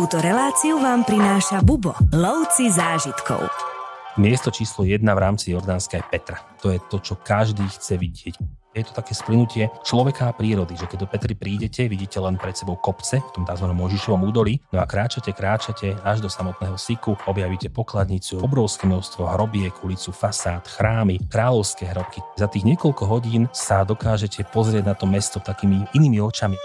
Túto reláciu vám prináša Bubo, lovci zážitkov. Miesto číslo 1 v rámci Jordánska je Petra. To je to, čo každý chce vidieť. Je to také splynutie človeka a prírody, že keď do Petry prídete, vidíte len pred sebou kopce v tom tzv. Mojžišovom údolí, no a kráčate až do samotného Siku, objavíte pokladnicu, obrovské množstvo hrobiek, ulicu, fasád, chrámy, kráľovské hrobky. Za tých niekoľko hodín sa dokážete pozrieť na to mesto takými inými očami.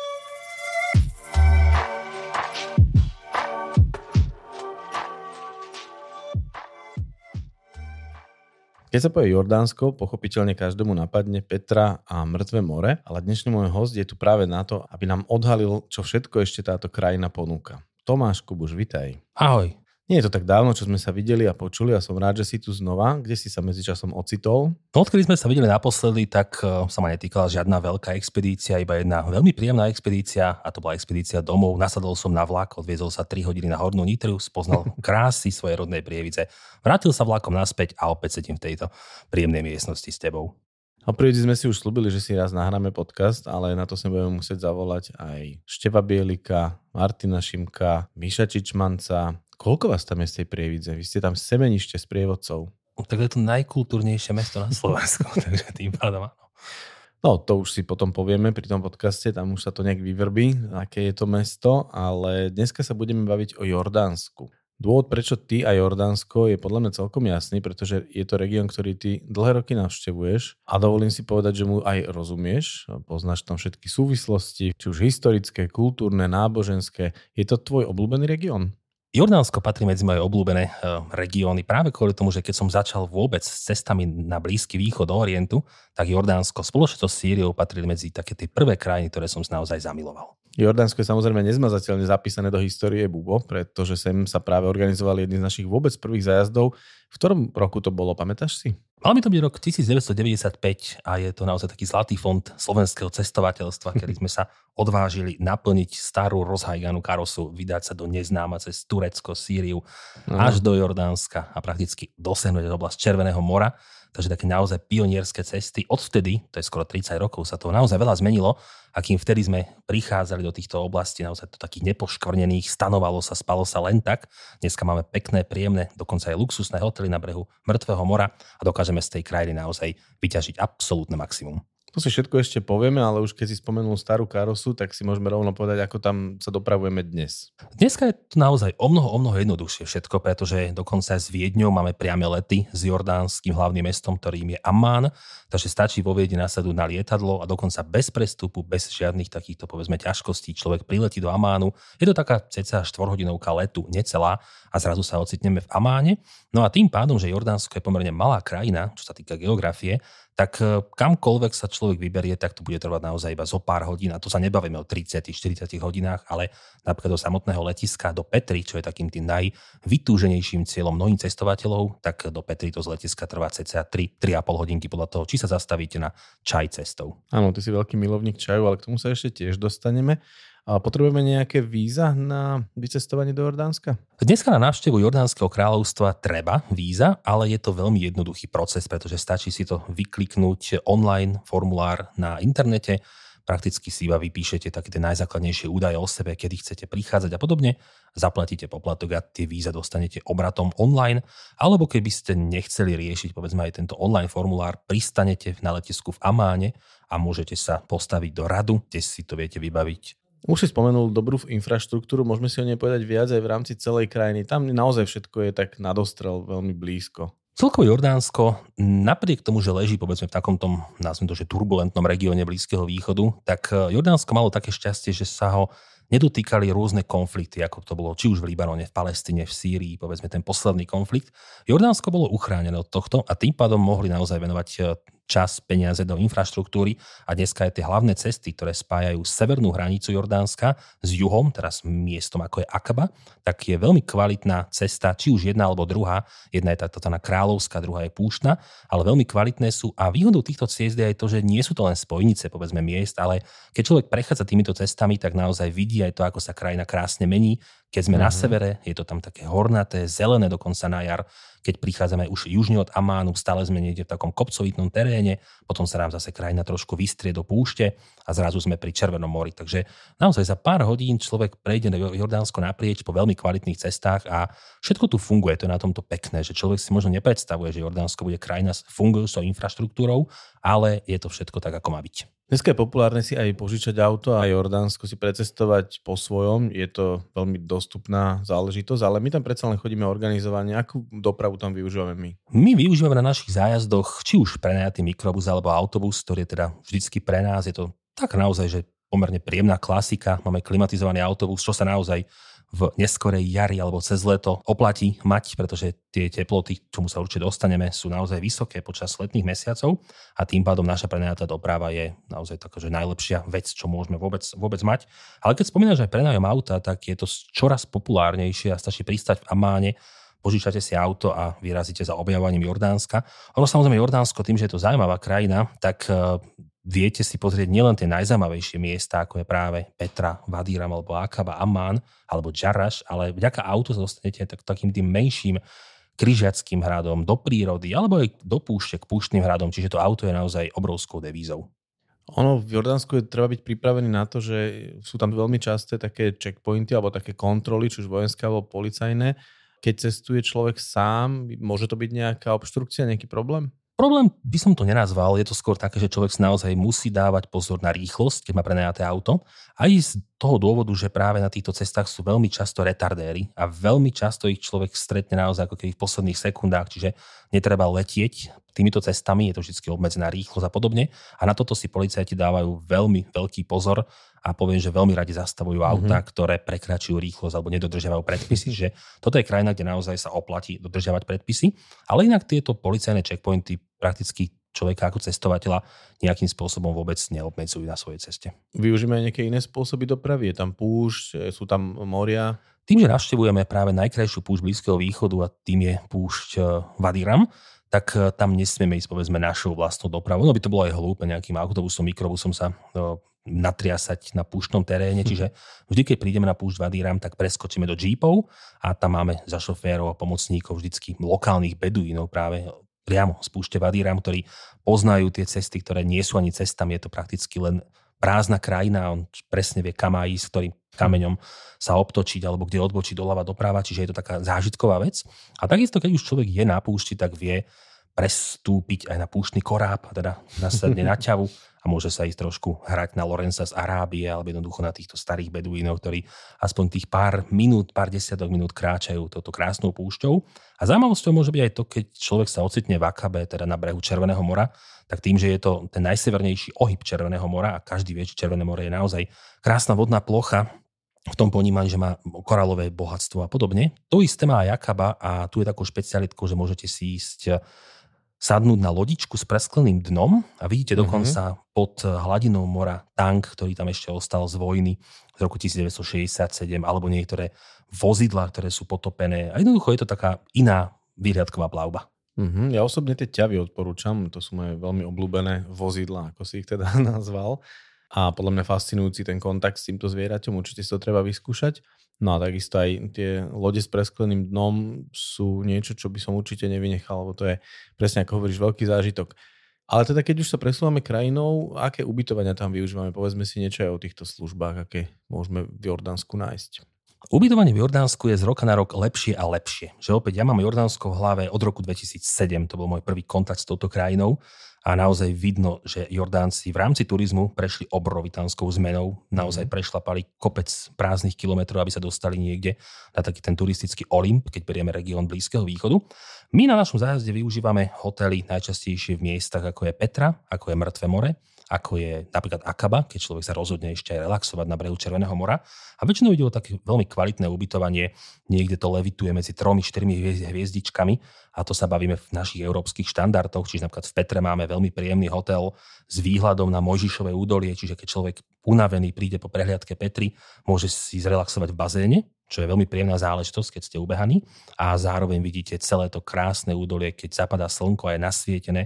Keď sa povie Jordánsko, pochopiteľne každému napadne Petra a Mŕtve more, ale dnešný môj host je tu práve na to, aby nám odhalil, čo všetko ešte táto krajina ponúka. Tomáš Kubuš, vitaj. Ahoj. Nie je to tak dávno, čo sme sa videli a počuli a som rád, že si tu znova. Kde si sa medzičasom ocitol? Odkedy sme sa videli naposledy, tak sa ma netýkala žiadna veľká expedícia, iba jedna veľmi príjemná expedícia a to bola expedícia domov. Nasadol som na vlak, odviezol sa 3 hodiny na Hornú Nitriu, spoznal krásy svojej rodnej Prievidze. Vrátil sa vlakom naspäť a opäť sedím v tejto príjemnej miestnosti s tebou. A prvý sme si už slúbili, že si raz nahráme podcast, ale na to sa budeme musieť zavolať aj Števa Bielika, Martina Šimka, Miša Čičmanca. Koľko vás tam je z tej Prievidze? Vy ste tam semenište s prievodcov. Tak to je to najkultúrnejšie mesto na Slovensku, takže tým pádom áno. No, to už si potom povieme pri tom podcaste, tam už sa to nejak vyvrbí, aké je to mesto, ale dneska sa budeme baviť o Jordánsku. Dôvod, prečo ty a Jordánsko, je podľa mňa celkom jasný, pretože je to región, ktorý ty dlhé roky navštevuješ a dovolím si povedať, že mu aj rozumieš, poznáš tam všetky súvislosti, či už historické, kultúrne, náboženské. Je to tvoj obľúbený región? Jordánsko patrí medzi moje obľúbené regióny práve kvôli tomu, že keď som začal vôbec s cestami na Blízky východ do Orientu, tak Jordánsko spoločne s Sýriou patrili medzi také tie prvé krajiny, ktoré som naozaj zamiloval. Jordánsko je samozrejme nezmazateľne zapísané do histórie Bubo, pretože sem sa práve organizovali jedni z našich vôbec prvých zájazdov. V ktorom roku to bolo, pamätáš si? Mal by to byť rok 1995 a je to naozaj taký zlatý fond slovenského cestovateľstva, kedy sme sa odvážili naplniť starú rozhajganú karosu, vydať sa do neznáma cez Turecko, Sýriu, až do Jordánska a prakticky dosiahnuť oblasť Červeného mora. Takže také naozaj pionierské cesty. Odvtedy, to je skoro 30 rokov, sa to naozaj veľa zmenilo a kým vtedy sme prichádzali do týchto oblastí naozaj to takých nepoškvrnených, stanovalo sa, spalo sa len tak. Dneska máme pekné, príjemné, dokonca aj luxusné hotely na brehu Mŕtvého mora a dokážeme z tej krajiny naozaj vyťažiť absolútne maximum. To si všetko ešte povieme, ale už keď si spomenul starú karosu, tak si môžeme rovno povedať, ako tam sa dopravujeme dnes. Dneska je to naozaj o mnoho jednoduchšie všetko, pretože dokonca s Viedňou máme priame lety s jordánskym hlavným mestom, ktorým je Amán, takže stačí vo Viedni nasadnúť na lietadlo a dokonca bez prestupu, bez žiadnych takýchto povedzme ťažkostí človek priletí do Amánu. Je to taká cca 4-hodinovka letu, necelá a zrazu sa ocitneme v Amáne. No a tým pádom, že Jordánsko je pomerne malá krajina, čo sa týka geografie, tak kamkoľvek sa človek vyberie, tak to bude trvať naozaj iba zo pár hodín. A tu sa nebavíme o 30-40 hodinách, ale napríklad do samotného letiska, do Petry, čo je takým tým najvytúženejším cieľom mnohých cestovateľov, tak do Petry to z letiska trvá cca 3-3,5 hodinky podľa toho, či sa zastavíte na čaj cestou. Áno, ty si veľký milovník čaju, ale k tomu sa ešte tiež dostaneme. A potrebujeme nejaké víza na vycestovanie do Jordánska? Dneska na návštevu Jordánskeho kráľovstva treba víza, ale je to veľmi jednoduchý proces, pretože stačí si to vykliknúť online formulár na internete. Prakticky si iba vypíšete také tie najzákladnejšie údaje o sebe, kedy chcete prichádzať a podobne. Zaplatíte poplatok a tie víza dostanete obratom online. Alebo keby ste nechceli riešiť povedzme aj tento online formulár, pristanete na letisku v Amáne a môžete sa postaviť do radu, kde si to viete vybaviť. Už si spomenul dobrú infraštruktúru, môžeme si o nej povedať viac aj v rámci celej krajiny. Tam naozaj všetko je tak na dostrel, veľmi blízko. Celkovo Jordánsko, napriek tomu, že leží povedzme v takomto, nazvime to, že turbulentnom regióne Blízkeho východu, tak Jordánsko malo také šťastie, že sa ho nedotýkali rôzne konflikty, ako to bolo či už v Libanone, v Palestíne, v Sýrii, povedzme ten posledný konflikt. Jordánsko bolo uchránené od tohto a tým pádom mohli naozaj venovať čas, peniaze do infraštruktúry a dneska je tie hlavné cesty, ktoré spájajú severnú hranicu Jordánska s juhom, teraz miestom ako je Akaba, tak je veľmi kvalitná cesta, či už jedna alebo druhá. Jedna je tá kráľovská, druhá je púštna, ale veľmi kvalitné sú a výhodou týchto ciest je aj to, že nie sú to len spojnice, povedzme miest, ale keď človek prechádza týmito cestami, tak naozaj vidí aj to, ako sa krajina krásne mení, Keď sme na severe, je to tam také hornaté, zelené dokonca na jar. Keď prichádzame už južne od Amánu, stále sme niekde v takom kopcovitnom teréne, potom sa nám zase krajina trošku vystrie do púšte a zrazu sme pri Červenom mori. Takže naozaj za pár hodín človek prejde Jordánsko naprieč po veľmi kvalitných cestách a všetko tu funguje, to je na tomto pekné, že človek si možno nepredstavuje, že Jordánsko bude krajina s fungujúcou infraštruktúrou, ale je to všetko tak, ako má byť. Dneska je populárne si aj požičať auto a Jordánsko si precestovať po svojom. Je to veľmi dostupná záležitosť, ale my tam predsa len chodíme organizovanie. Akú dopravu tam využívame my? My využívame na našich zájazdoch či už prenajatý mikrobus alebo autobus, ktorý je teda vždycky pre nás. Je to tak naozaj, že pomerne príjemná klasika. Máme klimatizovaný autobus, čo sa naozaj v neskorej jari alebo cez leto oplatí mať, pretože tie teploty, čomu sa určite dostaneme, sú naozaj vysoké počas letných mesiacov a tým pádom naša prenajatá doprava je naozaj taká, že najlepšia vec, čo môžeme vôbec mať. Ale keď spomínaš aj prenájom auta, tak je to čoraz populárnejšie a stačí pristať v Amáne, požičate si auto a vyrazíte za objavovaním Jordánska. Ono samozrejme Jordánsko, tým, že je to zaujímavá krajina, tak viete si pozrieť nielen tie najzaujímavejšie miesta, ako je práve Petra, Wadi Rum alebo Akaba, Amán alebo Jerash, ale vďaka autu sa dostanete takým tým menším križiackým hradom do prírody alebo aj do púšte k púštnym hradom, čiže to auto je naozaj obrovskou devízou. Ono v Jordánsku treba byť pripravený na to, že sú tam veľmi časté také checkpointy alebo také kontroly, či už vojenské alebo policajné. Keď cestuje človek sám, môže to byť nejaká obštrukcia, nejaký problém? Problém by som to nenazval, je to skôr také, že človek naozaj musí dávať pozor na rýchlosť, keď má prenajaté auto. Aj z toho dôvodu, že práve na týchto cestách sú veľmi často retardéri a veľmi často ich človek stretne naozaj ako keby v posledných sekundách, čiže netreba letieť týmito cestami, je to vždy obmedzená rýchlosť a podobne. A na toto si policajti dávajú veľmi veľký pozor a poviem, že veľmi radi zastavujú autá, ktoré prekračujú rýchlosť alebo nedodržiavajú predpisy, že toto je krajina, kde naozaj sa oplatí dodržiavať predpisy, ale inak tieto policajné checkpointy prakticky človeka ako cestovateľa nejakým spôsobom vôbec neobmedzujú na svojej ceste. Využíme aj nejaké iné spôsoby dopravy? Je tam púšť, sú tam moria? Tým, že navštevujeme práve najkrajšiu púšť Blízkeho východu a tým je púšť Wadi Rum, tak tam nesmieme ísť, povedzme, našou vlastnou dopravou. No by to bolo aj hlúpe nejakým autobusom, mikrobusom sa natriasať na púštnom teréne. Čiže vždy, keď prídeme na púšť Wadi Rum, tak preskočíme do džípov a tam máme za šoférov a pomocníkov vždycky lokálnych beduínov práve priamo z púšte Wadi Rum, ktorí poznajú tie cesty, ktoré nie sú ani cestami. Je to prakticky len prázdna krajina, on presne vie, kam má ísť, ktorým kameňom sa obtočiť alebo kde odbočiť doľava doprava, čiže je to taká zážitková vec. A takisto, keď už človek je na púšti, tak vie prestúpiť aj na púštny koráb, teda nasadne na ťavu a môže sa ísť trošku hrať na Lorenza z Arábie alebo jednoducho na týchto starých beduínov, ktorí aspoň tých pár minút, pár desiatok minút kráčajú touto krásnou púšťou. A zaujímavosťou môže byť aj to, keď človek sa ocitne v Akabe, teda na brehu Červeného mora, tak tým, že je to ten najsevernejší ohyb Červeného mora a každý vie, že Červené more je naozaj krásna vodná plocha, v tom ponímaní, že má koralové bohatstvo a podobne. To isté má aj Akaba a tu je takou špecialitkou, že môžete si ísť sadnúť na lodičku s preskleným dnom a vidíte dokonca pod hladinou mora tank, ktorý tam ešte ostal z vojny z roku 1967 alebo niektoré vozidlá, ktoré sú potopené. A jednoducho je to taká iná výhľadková plavba. Ja osobne tie ťavy odporúčam, to sú moje veľmi obľúbené vozidlá, ako si ich teda nazval. A podľa mňa fascinujúci ten kontakt s týmto zvieraťom, určite si to treba vyskúšať. No a takisto aj tie lode s preskleným dnom sú niečo, čo by som určite nevynechal, lebo to je presne ako hovoríš, veľký zážitok. Ale teda keď už sa presúvame krajinou, aké ubytovania tam využívame? Povedzme si niečo aj o týchto službách, aké môžeme v Jordánsku nájsť. Ubytovanie v Jordánsku je z roka na rok lepšie a lepšie. Že opäť, ja mám Jordánsko v hlave od roku 2007, to bol môj prvý kontakt s touto krajinou a naozaj vidno, že Jordánci v rámci turizmu prešli obrovitánskou zmenou, naozaj prešlapali kopec prázdnych kilometrov, aby sa dostali niekde na taký ten turistický Olymp, keď berieme región Blízkeho východu. My na našom zájazde využívame hotely najčastejšie v miestach, ako je Petra, ako je Mŕtve more, ako je napríklad Akaba, keď človek sa rozhodne ešte aj relaxovať na brehu Červeného mora. A väčšinou ide o také veľmi kvalitné ubytovanie, niekde to levituje medzi 3-4 hviezdičkami a to sa bavíme v našich európskych štandardoch, čiže napríklad v Petre máme veľmi príjemný hotel s výhľadom na Mojžišové údolie, čiže keď človek unavený príde po prehliadke Petry, môže si zrelaxovať v bazéne, čo je veľmi príjemná záležitosť, keď ste ubehaní a zároveň vidíte celé to krásne údolie, keď zapadá slnko a je nasvietené.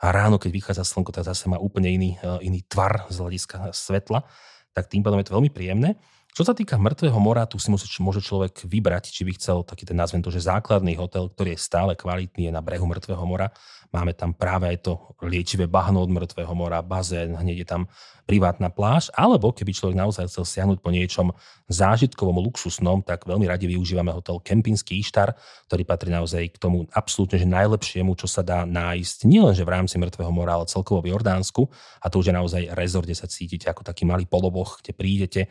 A ráno, keď vychádza slnko, tak zase má úplne iný tvar z hľadiska svetla, tak tým pádom je to veľmi príjemné. Čo sa týka Mŕtvého mora, tu si môže človek vybrať, či by chcel taký ten, nazvem to, že základný hotel, ktorý je stále kvalitný, je na brehu Mŕtvého mora. Máme tam práve aj to liečivé bahno od Mŕtvého mora, bazén, hneď je tam privátna pláž, alebo keby človek naozaj chcel siahnuť po niečom zážitkovom, luxusnom, tak veľmi radi využívame hotel Kempinski Ishtar, ktorý patrí naozaj k tomu absolútne že najlepšiemu, čo sa dá nájsť, nielenže v rámci Mŕtvého mora, ale celkovo v Jordánsku, a to už je naozaj rezort, kde sa cítite ako taký malý poloboh, kde prídete,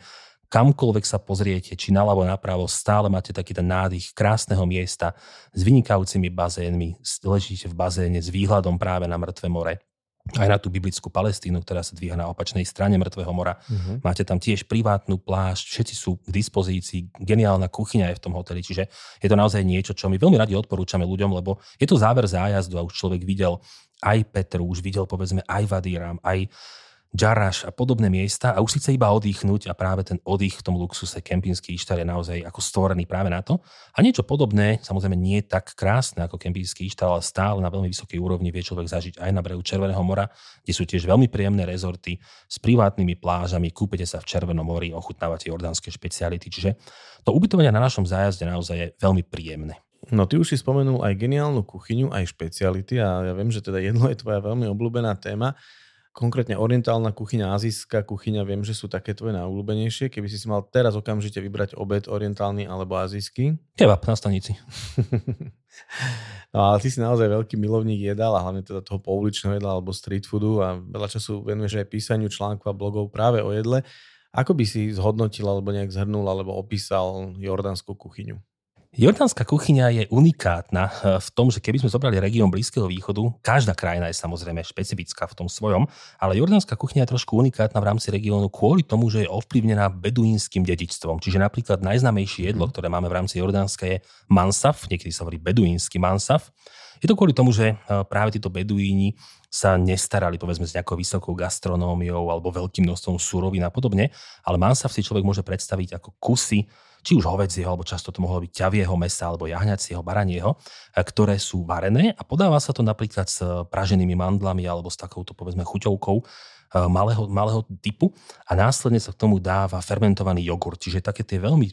kamkoľvek sa pozriete, či naľavo, napravo, stále máte taký ten nádych krásneho miesta s vynikajúcimi bazénmi, ležíte v bazéne s výhľadom práve na Mŕtve more. Aj na tú biblickú Palestínu, ktorá sa dvíha na opačnej strane Mŕtvého mora. Mm-hmm. Máte tam tiež privátnu plášť, všetci sú k dispozícii, geniálna kuchyňa je v tom hoteli, čiže je to naozaj niečo, čo my veľmi radi odporúčame ľuďom, lebo je to záver zájazdu a už človek videl aj Petru, už videl povedzme aj Wadi Rum, aj Jerash a podobné miesta a už si chce iba oddychnúť a práve ten oddych v tom luxuse Kempinski Ishtar je naozaj ako stvorený práve na to. A niečo podobné, samozrejme nie tak krásne ako Kempinski Ishtar, ale stále na veľmi vysokej úrovni vie človek zažiť aj na brehu Červeného mora, kde sú tiež veľmi príjemné rezorty s privátnymi plážami, kúpete sa v Červenom mori, ochutnávate jordánske špeciality, čiže to ubytovanie na našom zájazde naozaj je veľmi príjemné. No, ty už si spomenul aj geniálnu kuchyňu, aj špeciality a ja viem, že teda jedlo je tvoja veľmi obľúbená téma. Konkrétne orientálna kuchyňa, azijská kuchyňa, viem, že sú také tvoje najobľúbenejšie. Keby si mal teraz okamžite vybrať obed orientálny alebo azijský? Kebab na stanici. No ale ty si naozaj veľký milovník jedál a hlavne teda toho pouličného jedla alebo street foodu a veľa času venuješ aj písaniu článku a blogov práve o jedle. Ako by si zhodnotil alebo nejak zhrnul alebo opísal jordánsku kuchyňu? Jordánska kuchyňa je unikátna v tom, že keby sme zobrali región Blízkeho východu, každá krajina je samozrejme špecifická v tom svojom, ale jordánska kuchyňa je trošku unikátna v rámci regiónu kvôli tomu, že je ovplyvnená beduínskym dedičstvom. Čiže napríklad najznámejšie jedlo, ktoré máme v rámci Jordánska, je mansaf, niekedy sa hovorí beduínsky mansaf. Je to kvôli tomu, že práve títo beduíni sa nestarali povedzme s nejakou vysokou gastronómiou alebo veľkým množstvom surovín a podobne, ale mansaf si človek môže predstaviť ako kusy či už hovädzieho, alebo často to mohlo byť ťavieho mäsa, alebo jahňacieho, baranieho, ktoré sú varené a podáva sa to napríklad s praženými mandlami alebo s takouto, povedzme, chuťovkou malého typu a následne sa k tomu dáva fermentovaný jogurt, čiže také tie veľmi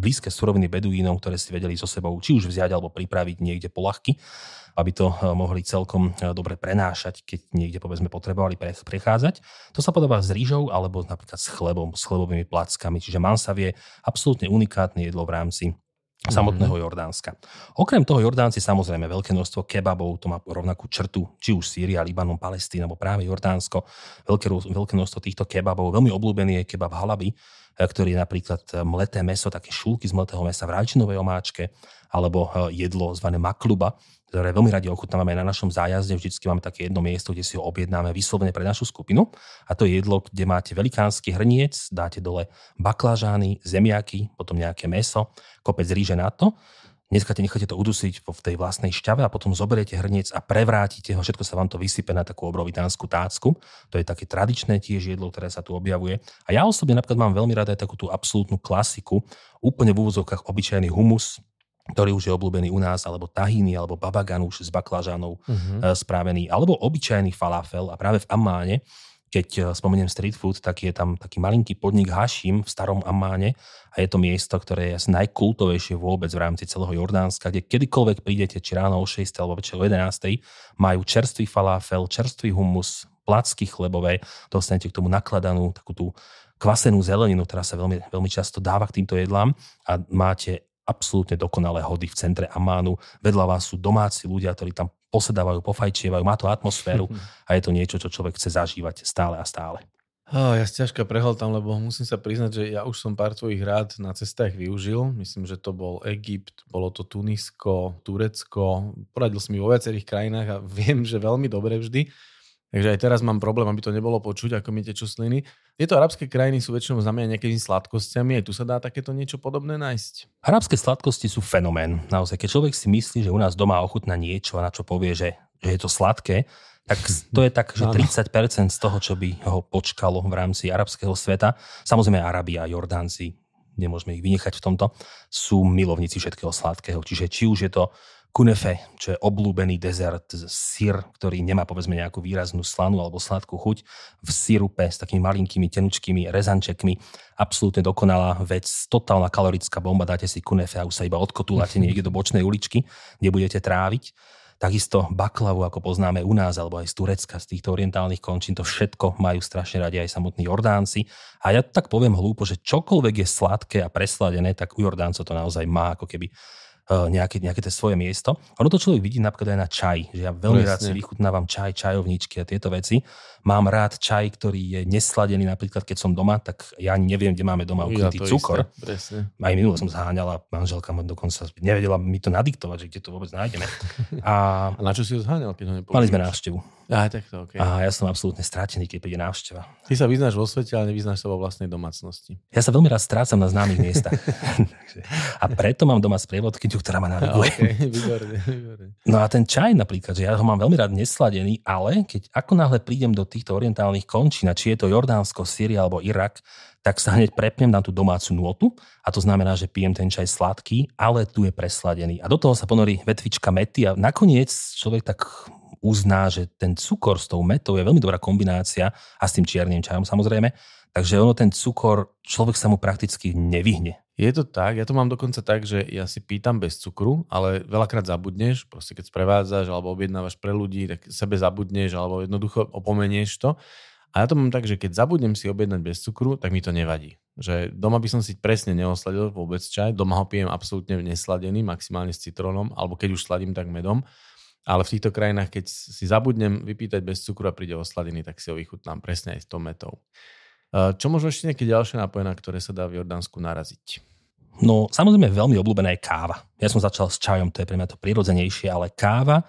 blízke suroviny beduínov, ktoré si vedeli so sebou či už vziať alebo pripraviť niekde poľahky, aby to mohli celkom dobre prenášať, keď niekde povedzme potrebovali prechádzať. To sa podáva s rýžou alebo napríklad s chlebom, s chlebovými plackami, čiže mansaf je absolútne unikátne jedlo v rámci samotného Jordánska. Okrem toho Jordánci samozrejme veľké množstvo kebabov, to má rovnakú črtu, či už Sýria, Libanon, Palestína, alebo práve Jordánsko. Veľké množstvo týchto kebabov. Veľmi obľúbený je kebab halaby, ktorý je napríklad mleté mäso, také šulky z mletého mäsa v rajčinovej omáčke, alebo jedlo zvané makluba, ktoré veľmi radi ochutnávame na našom zájazde. Vždycky máme také jedno miesto, kde si ho objednáme vyslovene pre našu skupinu. A to je jedlo, kde máte velikánsky hrniec, dáte dole baklážány, zemiaky, potom nejaké mäso, kopec rýže na to. Dneska te necháte to udusiť v tej vlastnej šťave a potom zoberiete hrniec a prevrátite ho. Všetko sa vám to vysype na takú obrovitánsku tácku. To je také tradičné tiež jedlo, ktoré sa tu objavuje. A ja osobne napríklad mám veľmi rada aj takú tú absolútnu klasiku, úplne v úvodzovkách obyčajný humus, ktorý už je obľúbený u nás, alebo tahíny, alebo baba ganúš s baklažánov spravený, alebo obyčajný falafel. A práve v Amáne, keď spomeniem street food, tak je tam taký malinký podnik Hashem v starom Amáne a je to miesto, ktoré je asi najkultovejšie vôbec v rámci celého Jordánska, kde kedykoľvek prídete, či ráno o 6 alebo večer o 11, majú čerstvý falafel, čerstvý hummus, placky chlebové, dostanete k tomu nakladanú takú tú kvasenú zeleninu, ktorá sa veľmi, veľmi často dáva k týmto jedlám a máte absolútne dokonalé hody v centre Amánu. Vedľa vás sú domáci ľudia, ktorí tam posedávajú, pofajčievajú, má to atmosféru a je to niečo, čo človek chce zažívať stále a stále. Ja si ťažko prehltám, lebo musím sa priznať, že ja už som pár tvojich rád na cestách využil. Myslím, že to bol Egypt, bolo to Tunisko, Turecko. Poradil som mi vo viacerých krajinách a viem, že veľmi dobre vždy. Takže aj teraz mám problém, aby to nebolo počuť, ako mi tečú sliny. Tieto arabské krajiny sú väčšinou znamená nejakými sladkosťami, aj tu sa dá takéto niečo podobné nájsť. Arabské sladkosti sú fenomén. Naozaj, keď človek si myslí, že u nás doma ochutná niečo a na čo povie, že je to sladké, tak to je tak, že 30% z toho, čo by ho počkalo v rámci arabského sveta. Samozrejme Arabi a Jordánci nemôžeme ich vynechať v tomto, sú milovníci všetkého sladkého. Čiže či už je to kunefe, čo je obľúbený dezert, syr, ktorý nemá povedzme nejakú výraznú slanú alebo sladkú chuť, v syrupe s takými malinkými, tenučkými rezančekmi. Absolútne dokonalá vec, totálna kalorická bomba, dáte si kunefe a už sa iba odkotúľate niekde do bočnej uličky, kde budete tráviť. Takisto baklavu, ako poznáme u nás, alebo aj z Turecka, z týchto orientálnych končín, to všetko majú strašne radi aj samotní Jordánci. A ja tak poviem hlúpo, že čokoľvek je sladké a presladené, tak u Jordáncov to naozaj má ako keby nejaké to svoje miesto. Ono to človek vidí napríklad aj na čaj. Že ja veľmi rád si vychutnávam čaj, čajovničky a tieto veci. Mám rád čaj, ktorý je nesladený. Napríklad, keď som doma, tak ja neviem, kde máme doma ukrytý cukor. Isté, aj minule som zháňala, manželka ma dokonca nevedela mi to nadiktovať, že kde to vôbec nájdeme. A na čo si ho zháňal? Mali sme návštevu. Takto, okay. A ja som absolútne stratený, keď príde návšteva. Ty sa vyznáš vo svete, ale nevyznáš sa vo vlastnej domácnosti. Ja sa veľmi rád strácam na známych miestach. A preto mám doma sprievodky, ktorá ma naviguje. Okay, výborné. No a ten čaj napríklad, že ja ho mám veľmi rád nesladený, ale keď ako náhle prídem do týchto orientálnych končín, či je to Jordánsko, Sýria alebo Irak, tak sa hneď prepnem na tú domácu nôtu a to znamená, že pijem ten čaj sladký, ale tu je presladený. A do toho sa ponorí vetvička mety a nakoniec človek tak uzná, že ten cukor s tou metou je veľmi dobrá kombinácia a s tým čiernym čajom samozrejme. Takže ono ten cukor, človek sa mu prakticky nevyhne. Je to tak, ja to mám dokonca tak, že ja si pýtam bez cukru, ale veľakrát zabudneš, proste keď sprevádzaš alebo objednávaš pre ľudí, tak sebe zabudneš alebo jednoducho opomenieš to. A ja to mám tak, že keď zabudnem si objednať bez cukru, tak mi to nevadí. Že doma by som si presne neosladil vôbec čaj, doma ho pijem absolútne nesladený, maximálne s citrónom, alebo keď už sladím, tak medom. Ale v týchto krajinách, keď si zabudnem vypýtať bez cukru a príde osladený, tak si ho vychutnám presne aj s tou metou. Čo možno ešte nejaké ďalšie nápoje, na ktoré sa dá v Jordánsku naraziť? No, samozrejme veľmi obľúbená je káva. Ja som začal s čajom, to je pre mňa to prirodzenejšie, ale káva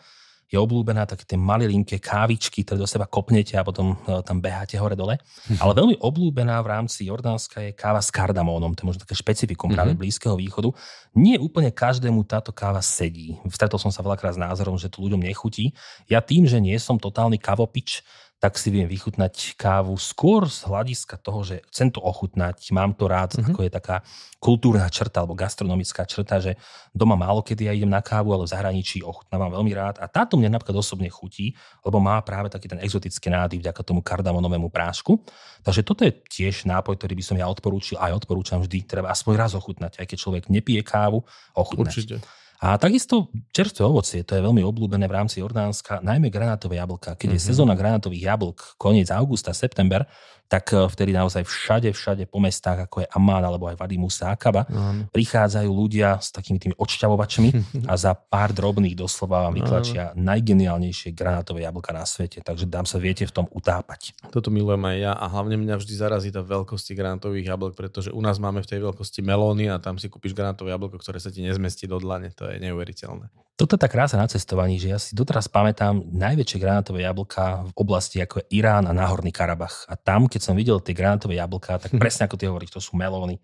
je obľúbená, také tie malilinké kávičky, ktoré do seba kopnete a potom tam beháte hore dole. Ale veľmi obľúbená v rámci Jordánska je káva s kardamónom, to je možno také špecifikum práve Blízkeho východu. Nie úplne každému táto káva sedí. Stretol som sa veľakrát s názorom, že to ľuďom nechutí. Ja tým, že nie som totálny kavopič, tak si viem vychutnať kávu skôr z hľadiska toho, že chcem to ochutnať, mám to rád, ako je taká kultúrna črta alebo gastronomická črta, že doma málo kedy ja idem na kávu, ale v zahraničí ochutnávam veľmi rád. A táto mne napríklad osobne chutí, lebo má práve taký ten exotický nádyv vďaka tomu kardamonovému prášku. Takže toto je tiež nápoj, ktorý by som ja odporúčil a aj odporúčam vždy, treba aspoň raz ochutnať, aj keď človek nepije kávu, ochutnať. Určite. A takisto čerstvé ovocie, to je veľmi obľúbené v rámci Jordánska, najmä granátové jablká. Keď je sezóna granátových jablk, koniec augusta, september, tak vtedy naozaj všade po mestách, ako je Amán alebo aj Wadi Musa, Akaba, prichádzajú ľudia s takými tými odšťavovačmi a za pár drobných doslova vám vytlačia najgeniálnejšie granátové jablka na svete. Takže dám sa, viete, v tom utápať. Toto milujem aj ja a hlavne mňa vždy zarazí tá veľkosti granátových jablk, pretože u nás máme v tej veľkosti melóny a tam si kúpiš granátové jablko, ktoré sa ti nezmestí do dlane. To je neuveriteľné. Toto je tá krása na cestovaní, že ja si doteraz pamätám najväčšie granátové jablká v oblasti ako je Irán a Náhorný Karabach. A tam, keď som videl tie granátové jablká, tak presne ako ty hovoríš, to sú melóny.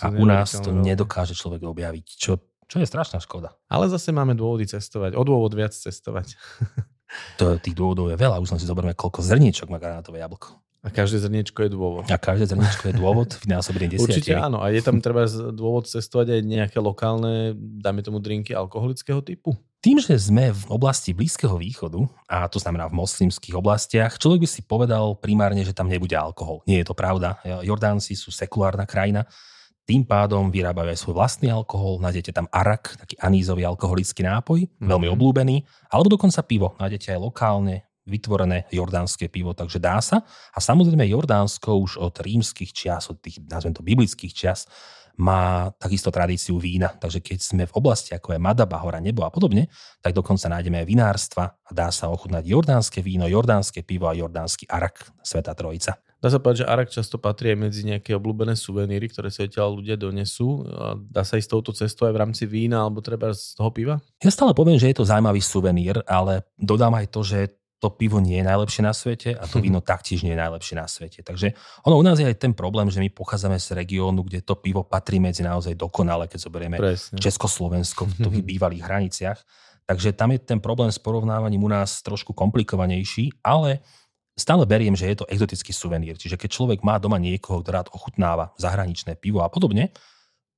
A u nás to nedokáže človek objaviť, čo je strašná škoda. Ale zase máme dôvody cestovať, o dôvod viac cestovať. To tých dôvodov je veľa, už len si zoberme, koľko zrniečok má granátové jablko. A každé zrniečko je dôvod. A každé zrniečko je dôvod v násobení 10. Určite áno. A je tam treba dôvod cestovať aj nejaké lokálne, dáme tomu drinky alkoholického typu? Tým, že sme v oblasti Blízkeho východu, a to znamená v moslimských oblastiach, človek by si povedal primárne, že tam nebude alkohol. Nie je to pravda. Jordánci sú sekulárna krajina. Tým pádom vyrábajú aj svoj vlastný alkohol. Nájdete tam arak, taký anízový alkoholický nápoj, veľmi obľúbený. Alebo dokonca pivo. Nájdete aj lokálne vytvorené jordánske pivo, takže dá sa. A samozrejme Jordánsko už od rímskych čias, od tých, nazvem to, biblických čias, má takisto tradíciu vína. Takže keď sme v oblasti ako je Madaba, Hora Nebo a podobne, tak dokonca nájdeme aj vinárstva a dá sa ochutnať jordánske víno, jordánske pivo a jordánsky arak, Svätá Trojica. Dá sa povedať, že arak často patrí aj medzi nejaké obľúbené suveníry, ktoré sa odtiaľ ľudia donesú. Dá sa ísť touto cestou aj v rámci vína alebo treba z toho piva? Ja stále poviem, že je to zaujímavý suvenír, ale dodám aj to, že to pivo nie je najlepšie na svete a to víno taktiež nie je najlepšie na svete. Takže ono u nás je aj ten problém, že my pochádzame z regiónu, kde to pivo patrí medzi naozaj dokonale, keď zoberieme Československo v tých bývalých hraniciach. Takže tam je ten problém s porovnávaním u nás trošku komplikovanejší, ale stále beriem, že je to exotický suvenír. Čiže keď človek má doma niekoho, kto rád ochutnáva zahraničné pivo a podobne,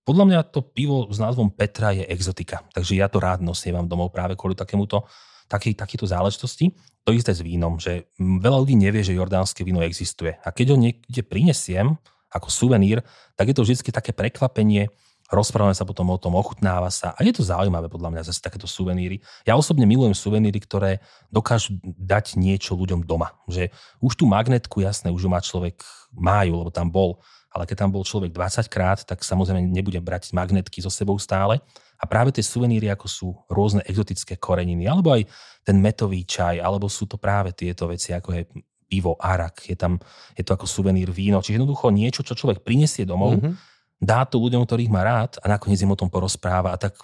Podľa mňa to pivo s názvom Petra je exotika, takže ja to rád nosievam domov práve kvôli takýto záležitosti. To isté s vínom, že veľa ľudí nevie, že jordánske víno existuje. A keď ho niekde prinesiem ako suvenír, tak je to vždy také prekvapenie, rozprávame sa potom o tom, ochutnáva sa a je to zaujímavé podľa mňa zase takéto suveníry. Ja osobne milujem suveníry, ktoré dokážu dať niečo ľuďom doma. Že už tú magnetku, jasné, už ju má človek, majú, lebo tam bol. Ale keď tam bol človek 20 krát, tak samozrejme nebude brať magnetky so sebou stále. A práve tie suveníry, ako sú rôzne exotické koreniny, alebo aj ten metový čaj, alebo sú to práve tieto veci, ako je pivo, arak, je to ako suvenír víno. Čiže jednoducho niečo, čo človek prinesie domov, dá to ľuďom, ktorých má rád a nakoniec im o tom porozpráva. A tak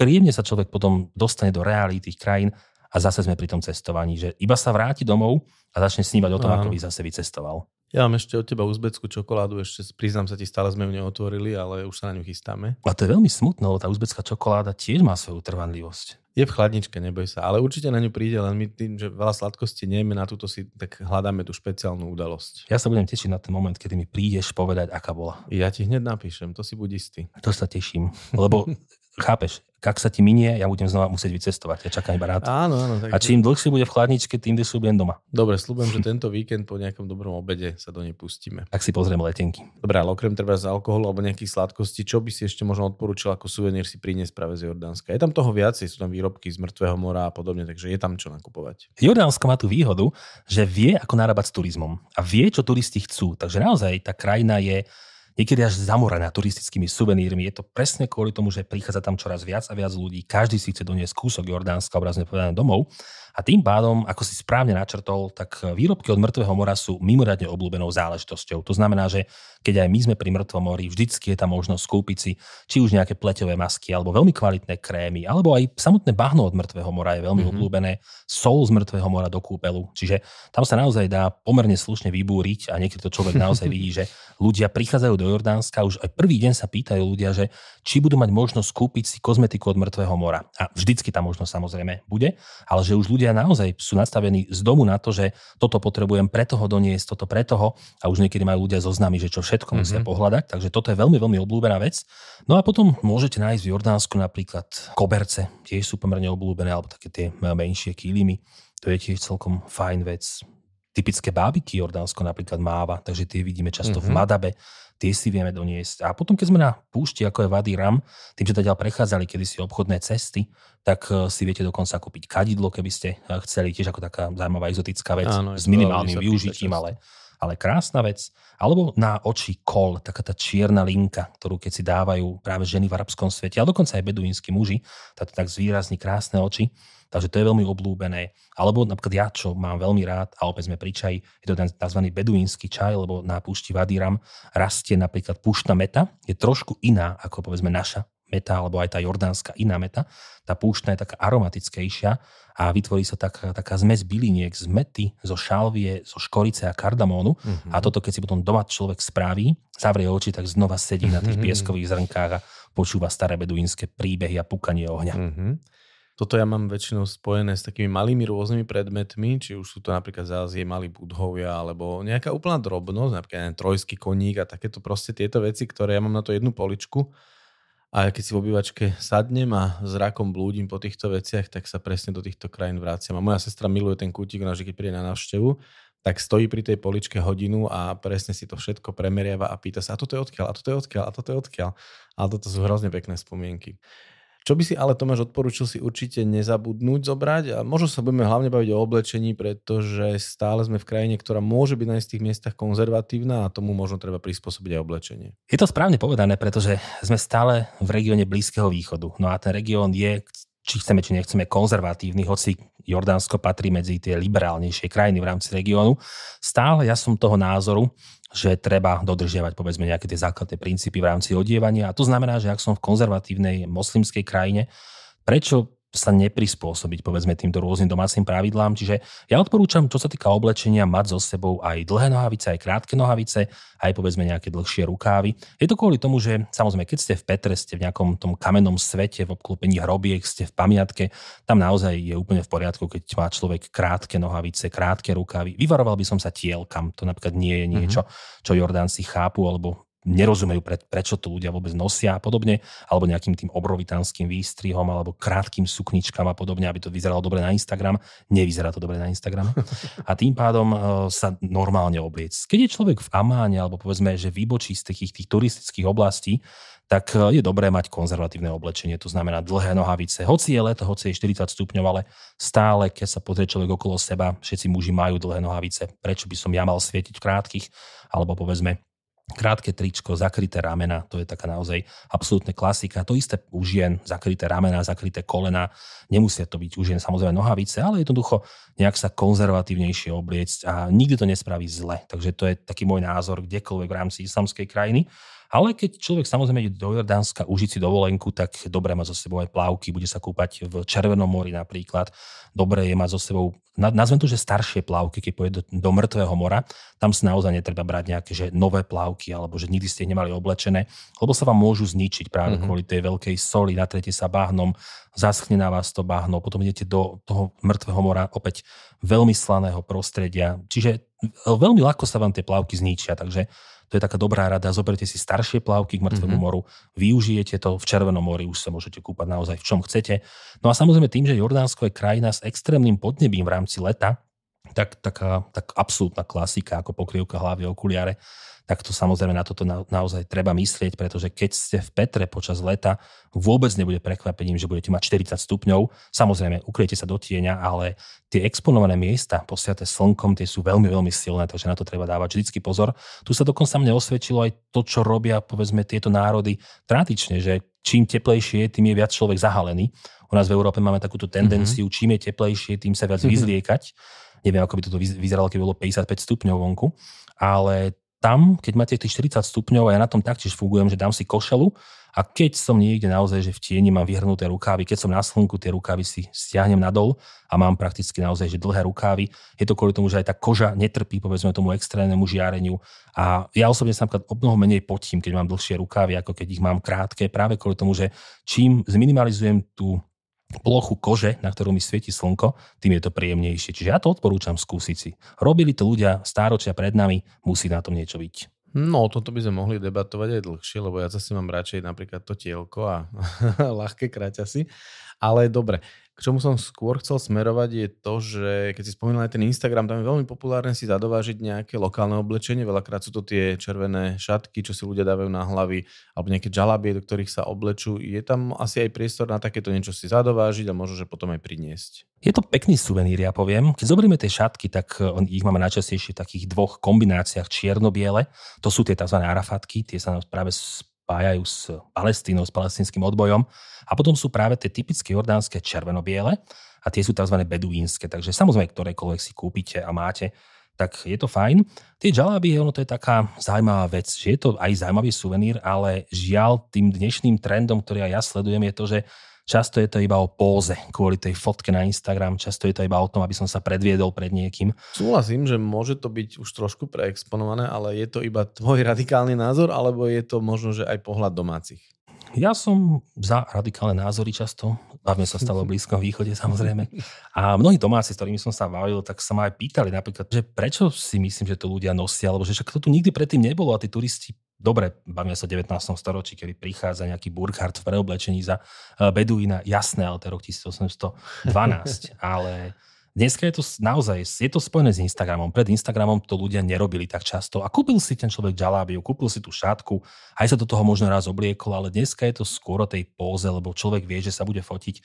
príjemne sa človek potom dostane do reálí tých krajín a zase sme pri tom cestovaní, že iba sa vráti domov a začne snívať o tom, ako by zase vycestoval. Ja mám ešte od teba uzbeckú čokoládu, ešte priznám sa ti, stále sme ju neotvorili, ale už sa na ňu chystáme. A to je veľmi smutné, lebo tá uzbecká čokoláda tiež má svoju trvanlivosť. Je v chladničke, neboj sa, ale určite na ňu príde, len my tým, že veľa sladkosti nejeme, na túto si tak hľadáme tú špeciálnu udalosť. Ja sa budem tešiť na ten moment, kedy mi prídeš povedať, aká bola. Ja ti hneď napíšem, to si buď istý. To sa teším, lebo chápeš, ak sa ti minie, ja budem znova musieť vycestovať. Ja čakám iba rád. Áno, a čím dlhšie bude v chladničke, tým dlhšie budem doma. Dobre, sľubujem, že tento víkend po nejakom dobrom obede sa do nej pustíme. Tak si pozrieme letenky. Dobre, ale okrem treba z alkoholu alebo nejakých sladkostí, čo by si ešte možno odporúčil ako suvenír si priniesť práve z Jordánska? Je tam toho viacej, sú tam výrobky z Mŕtvého mora a podobne, takže je tam čo nakupovať. Jordánsko má tú výhodu, že vie, ako narábať s turizmom a vie, čo turisti chcú. Takže naozaj tá krajina je niekedy až zamorená turistickými suvenírmi. Je to presne kvôli tomu, že prichádza tam čoraz viac a viac ľudí. Každý si chce doniesť kúsok Jordánska, obrazne povedané, domov. A tým pádom, ako si správne načrtol, tak výrobky od Mŕtvého mora sú mimoriadne obľúbenou záležitosťou. To znamená, že keď aj my sme pri Mŕtvom mori, vždycky je tam možnosť kúpiť si či už nejaké pleťové masky, alebo veľmi kvalitné krémy, alebo aj samotné bahno od Mŕtvého mora je veľmi obľúbené, sol z Mŕtvého mora do kúpeľu. Čiže tam sa naozaj dá pomerne slušne vybúriť a niekedy to človek naozaj vidí, že ľudia prichádzajú do Jordánska, už aj prvý deň sa pýtajú ľudia, že či budú mať možnosť kúpiť si kozmetiku od Mŕtvého mora. A vždycky tá možnosť samozrejme bude, ale že už ľudia naozaj sú nastavení z domu na to, že toto potrebujem pre toho doniesť, toto pre toho, a už niekedy majú ľudia zoznamy, že čo všetko musia pohľadať. Takže toto je veľmi veľmi obľúbená vec. No a potom môžete nájsť v Jordánsku napríklad koberce, tiež sú pomerne obľúbené, alebo také tie menšie kilimy. To je tiež celkom fajn vec. Typické bábiky Jordánsko napríklad máva, takže tie vidíme často v Madabe, tie si vieme doniesť. A potom, keď sme na púšti, ako je Wadi Rum, tým, že teda prechádzali kedysi obchodné cesty, tak si viete dokonca kúpiť kadidlo, keby ste chceli, tiež ako taká zaujímavá exotická vec. Áno, s minimálnym využitím, ale krásna vec. Alebo na oči kol, taká tá čierna linka, ktorú keď si dávajú práve ženy v arabskom svete, ale dokonca aj beduínsky muži, táto tak zvýrazní krásne oči. Takže to je veľmi obľúbené. Alebo napríklad ja, čo mám veľmi rád, a opäť sme pri čaji, je to nazvaný beduínsky čaj, lebo na púšti Wadi Rum rastie napríklad púštna meta, je trošku iná ako povedzme naša meta, alebo aj tá jordánska iná meta. Tá púštna je taká aromatickejšia a vytvorí sa taká zmes byliniek z mety, zo šalvie, zo škorice a kardamónu. A toto, keď si potom doma človek spraví, zavrie oči, tak znova sedí na tých pieskových zrnkách a počúva staré beduínske príbehy a pukanie ohňa. Toto ja mám väčšinou spojené s takými malými rôznymi predmetmi, či už sú to napríklad z Ázie malí budhovia, alebo nejaká úplná drobnosť, napríklad trojský koník a takéto proste tieto veci, ktoré ja mám na to jednu poličku. A keď si v obývačke sadnem a zrakom blúdim po týchto veciach, tak sa presne do týchto krajín vraciam. A moja sestra miluje ten kútik, že keď príde na návštevu, tak stojí pri tej poličke hodinu a presne si to všetko premeriava a pýta sa, a toto je odkiaľ, a toto je odkiaľ, a toto je odkiaľ. Ale toto sú hrozne pekné spomienky. Čo by si ale, Tomáš, odporúčil si určite nezabudnúť zobrať? A možno sa budeme hlavne baviť o oblečení, pretože stále sme v krajine, ktorá môže byť na istých miestach konzervatívna a tomu možno treba prispôsobiť aj oblečenie. Je to správne povedané, pretože sme stále v regióne Blízkeho východu. No a ten región je, či chceme, či nechceme, konzervatívny, hoci Jordánsko patrí medzi tie liberálnejšie krajiny v rámci regiónu. Stále ja som toho názoru, že treba dodržiavať povedzme nejaké tie základné princípy v rámci odievania. A to znamená, že ak som v konzervatívnej moslimskej krajine, prečo sa neprispôsobiť povedzme týmto rôznym domácim pravidlám. Čiže ja odporúčam, čo sa týka oblečenia, mať so sebou aj dlhé nohavice, aj krátke nohavice, aj povedzme nejaké dlhšie rukávy. Je to kvôli tomu, že samozrejme, keď ste v Petre, ste v nejakom tom kamennom svete, v obklopení hrobiek, ste v pamiatke, tam naozaj je úplne v poriadku, keď má človek krátke nohavice, krátke rukávy. Vyvaroval by som sa tiel, kam to napríklad nie je niečo, čo Jordánci chápu, alebo nerozumejú, prečo to ľudia vôbec nosia a podobne, alebo nejakým tým obrovitánskym výstrihom, alebo krátkým sukničkám a podobne, aby to vyzeralo dobre na Instagram. Nevyzerá to dobre na Instagram. A tým pádom sa normálne obliec. Keď je človek v Amáne, alebo povedzme, že výbočí z tých turistických oblastí, tak je dobré mať konzervatívne oblečenie, to znamená dlhé nohavice. Hoci je leto, hoci je 40 stupňov, ale stále, keď sa pozrie človek okolo seba, všetci muži majú dlhé nohavice. Prečo by som ja mal svietiť v krátkych, alebo povedzme krátke tričko, zakryté ramena, to je taká naozaj absolútne klasika. To isté u žien, zakryté ramena, zakryté kolena. Nemusia to byť u žien samozrejme nohavice, ale jednoducho nejak sa konzervatívnejšie obliecť a nikdy to nespraví zle. Takže to je taký môj názor kdekoľvek v rámci islamskej krajiny. Ale keď človek samozrejme ide do Jordánska užiť si dovolenku, tak dobre má so sebou aj plavky, bude sa kúpať v Červenom mori napríklad. Dobre je mať so sebou, nazvem to, že staršie plavky, keď pôjde do Mŕtvého mora, tam sa naozaj netreba brať nejaké že nové plavky, alebo že nikdy ste ich nemali oblečené, lebo sa vám môžu zničiť práve kvôli tej veľkej soli, natriete sa bahnom, zaschne na vás to bahno, potom idete do toho Mŕtvého mora, opäť veľmi slaného prostredia, čiže veľmi ľahko sa vám tie plavky zničia, takže to je taká dobrá rada, zoberte si staršie plavky k Mŕtvemu moru, využijete to, v Červenom mori už sa môžete kúpať naozaj v čom chcete. No a samozrejme tým, že Jordánsko je krajina s extrémnym podnebím v rámci leta, tak absolútna klasika ako pokrývka hlavy, okuliare, tak to samozrejme na toto naozaj treba myslieť, pretože keď ste v Petre počas leta, vôbec nebude prekvapením, že budete mať 40 stupňov. Samozrejme, ukryjete sa do tieňa, ale tie exponované miesta posiate slnkom, tie sú veľmi, veľmi silné, takže na to treba dávať vždycky pozor. Tu sa dokonca mne osvedčilo aj to, čo robia, povedzme, tieto národy tradične, že čím teplejšie, tým je viac človek zahalený. U nás v Európe máme takúto tendenciu, čím je teplejšie, tým sa viac vyzliekať. Neviem, ako by toto vyzeralo, keby bolo 55 stupňov vonku, ale tam, keď máte tých 40 stupňov, a ja na tom taktiež fungujem, že dám si košelu a keď som niekde naozaj, že v tieni, mám vyhrnuté rukávy, keď som na slnku, tie rukávy si stiahnem nadol a mám prakticky naozaj, že dlhé rukávy. Je to kvôli tomu, že aj tá koža netrpí, povedzme, tomu extrémnemu žiareniu a ja osobne sa napríklad o mnoho menej potím, keď mám dlhšie rukávy, ako keď ich mám krátke, práve kvôli tomu, že čím zminimalizujem tú plochu kože, na ktorú mi svieti slnko, tým je to príjemnejšie. Čiže ja to odporúčam skúsiť si. Robili to ľudia stáročia pred nami, musí na tom niečo byť. No, toto by sme mohli debatovať aj dlhšie, lebo ja zase mám radšej napríklad to tielko a ľahké kraťasy. Ale dobre, k čomu som skôr chcel smerovať je to, že keď si spomínal aj ten Instagram, tam je veľmi populárne si zadovážiť nejaké lokálne oblečenie. Veľakrát sú to tie červené šatky, čo si ľudia dávajú na hlavy, alebo nejaké džalabie, do ktorých sa oblečú. Je tam asi aj priestor na takéto niečo si zadovážiť a možno, že potom aj priniesť. Je to pekný suvenír, ja poviem. Keď zoberieme tie šatky, tak ich máme najčastejšie v takých dvoch kombináciách čierno-biele. To sú tie tzv. Arafatky, tie sa nám práve spájajú s Palestínou, s palestínskym odbojom. A potom sú práve tie typické jordánske červeno-biele a tie sú tzv. Beduínske. Takže samozrejme, ktorékoľvek si kúpite a máte, tak je to fajn. Tie džaláby, ono to je taká zaujímavá vec, že je to aj zaujímavý suvenír, ale žiaľ tým dnešným trendom, ktorý aj ja sledujem, je to, že často je to iba o póze, kvôli tej fotke na Instagram, často je to iba o tom, aby som sa predviedol pred niekým. Súhlasím, že môže to byť už trošku preexponované, ale je to iba tvoj radikálny názor, alebo je to možno, že aj pohľad domácich? Ja som za radikálne názory často, bavme sa stále o Blízkom východe samozrejme. A mnohí domáci, s ktorými som sa bavil, tak sa ma aj pýtali napríklad, že prečo si myslím, že to ľudia nosia, alebo že však to tu nikdy predtým nebolo a tí turisti, dobre, bavme sa o 19. storočí, kedy prichádza nejaký Burkhard v preoblečení za Beduína, jasné, ale to je rok 1812, ale dneska je to naozaj, je to spojené s Instagramom. Pred Instagramom to ľudia nerobili tak často. A kúpil si ten človek džalábiu, kúpil si tú šátku, aj sa do toho možno raz obliekol, ale dneska je to skôr o tej póze, lebo človek vie, že sa bude fotiť.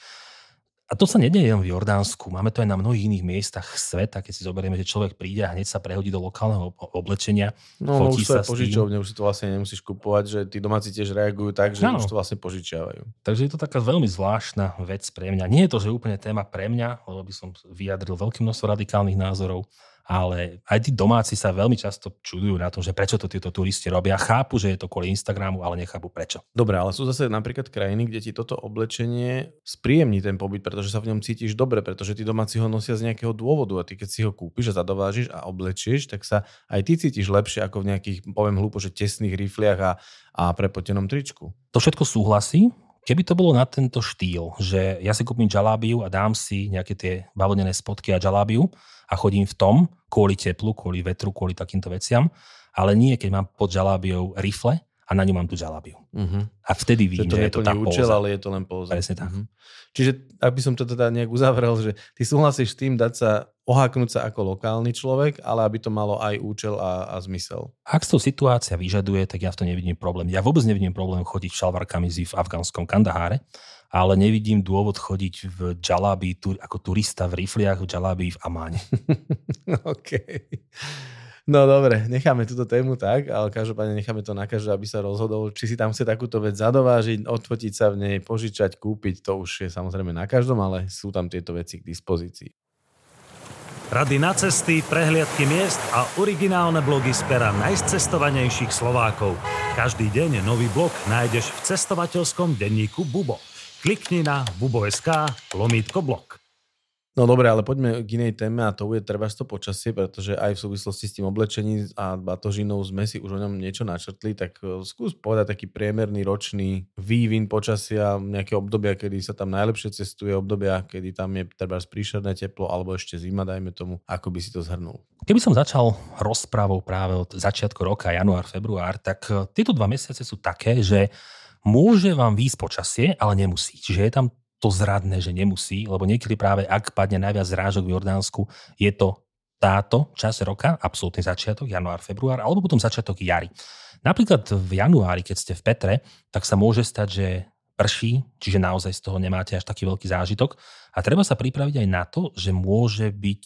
A to sa nedieje len v Jordánsku. Máme to aj na mnohých iných miestach sveta, keď si zoberieme, že človek príde a hneď sa prehodí do lokálneho oblečenia. No, fotí sa s tým. Požičovne, už si to vlastne nemusíš kupovať, že tí domáci tiež reagujú tak, že už to vlastne požičiavajú. Takže je to taká veľmi zvláštna vec pre mňa. Nie je to, že úplne téma pre mňa, lebo by som vyjadril veľké množstvo radikálnych názorov, ale aj tí domáci sa veľmi často čudujú na to, že prečo to títo turisti robia. Chápu, že je to kvôli Instagramu, ale nechápu prečo. Dobre, ale sú zase napríklad krajiny, kde ti toto oblečenie spríjemní ten pobyt, pretože sa v ňom cítiš dobre, pretože tí domáci ho nosia z nejakého dôvodu a ty keď si ho kúpiš a zadovážiš a oblečieš, tak sa aj ty cítiš lepšie ako v nejakých, poviem hlúpo, že tesných rifliach a prepotenom tričku. To všetko súhlasí. Keby to bolo na tento štýl, že ja si kúpim džalábiu a dám si nejaké tie bavlnené spodky a džalábiu a chodím v tom kvôli teplu, kvôli vetru, kvôli takýmto veciam. ale nie, keď mám pod žalábiou rifle a na ňu mám tú žalábiu. Uh-huh. A vtedy vidím, že je to tá účel, ale je to len póza. Presne tak. Uh-huh. Čiže, aby som to teda nejak uzavrel, že ty súhlasíš s tým dať sa, oháknúť sa ako lokálny človek, ale aby to malo aj účel a zmysel. Ak to situácia vyžaduje, tak ja v to nevidím problém. Ja vôbec nevidím problém chodiť šalvarkami v afgánskom Kandaháre, ale nevidím dôvod chodiť v džalábi ako turista v rifliach v džalábi v Amáne. Okej. No dobre, necháme túto tému tak, ale každopádne necháme to na každého, aby sa rozhodol, či si tam chce takúto vec zadovážiť, odfotiť sa v nej, požičať, kúpiť, to už je samozrejme na každom, ale sú tam tieto veci k dispozícii. Rady na cesty, prehliadky miest a originálne blogy z pera najcestovanejších Slovákov. Každý deň nový blog nájdeš v cestovateľskom denníku Bubo. Klikni na bubo.sk/blog. No dobre, ale poďme k inej téme a to je trebárs to počasie, pretože aj v súvislosti s tým oblečením a batožinou sme si už o ňom niečo načrtli, tak skús povedať taký priemerný ročný vývin počasia, nejaké obdobia, kedy sa tam najlepšie cestuje, obdobia, kedy tam je trebárs príšerné teplo alebo ešte zima, dajme tomu, ako by si to zhrnul. Keby som začal rozprávou práve od začiatku roka, január, február, tak tieto dva mesiace sú také, že môže vám výjsť počasie, ale nemusí. Čiže je tam to zradné, že nemusí, lebo niekedy práve ak padne najviac zrážok v Jordánsku, je to táto časť roka, absolútny začiatok, január, február, alebo potom začiatok jary. Napríklad v januári, keď ste v Petre, tak sa môže stať, že prší, čiže naozaj z toho nemáte až taký veľký zážitok a treba sa pripraviť aj na to, že môže byť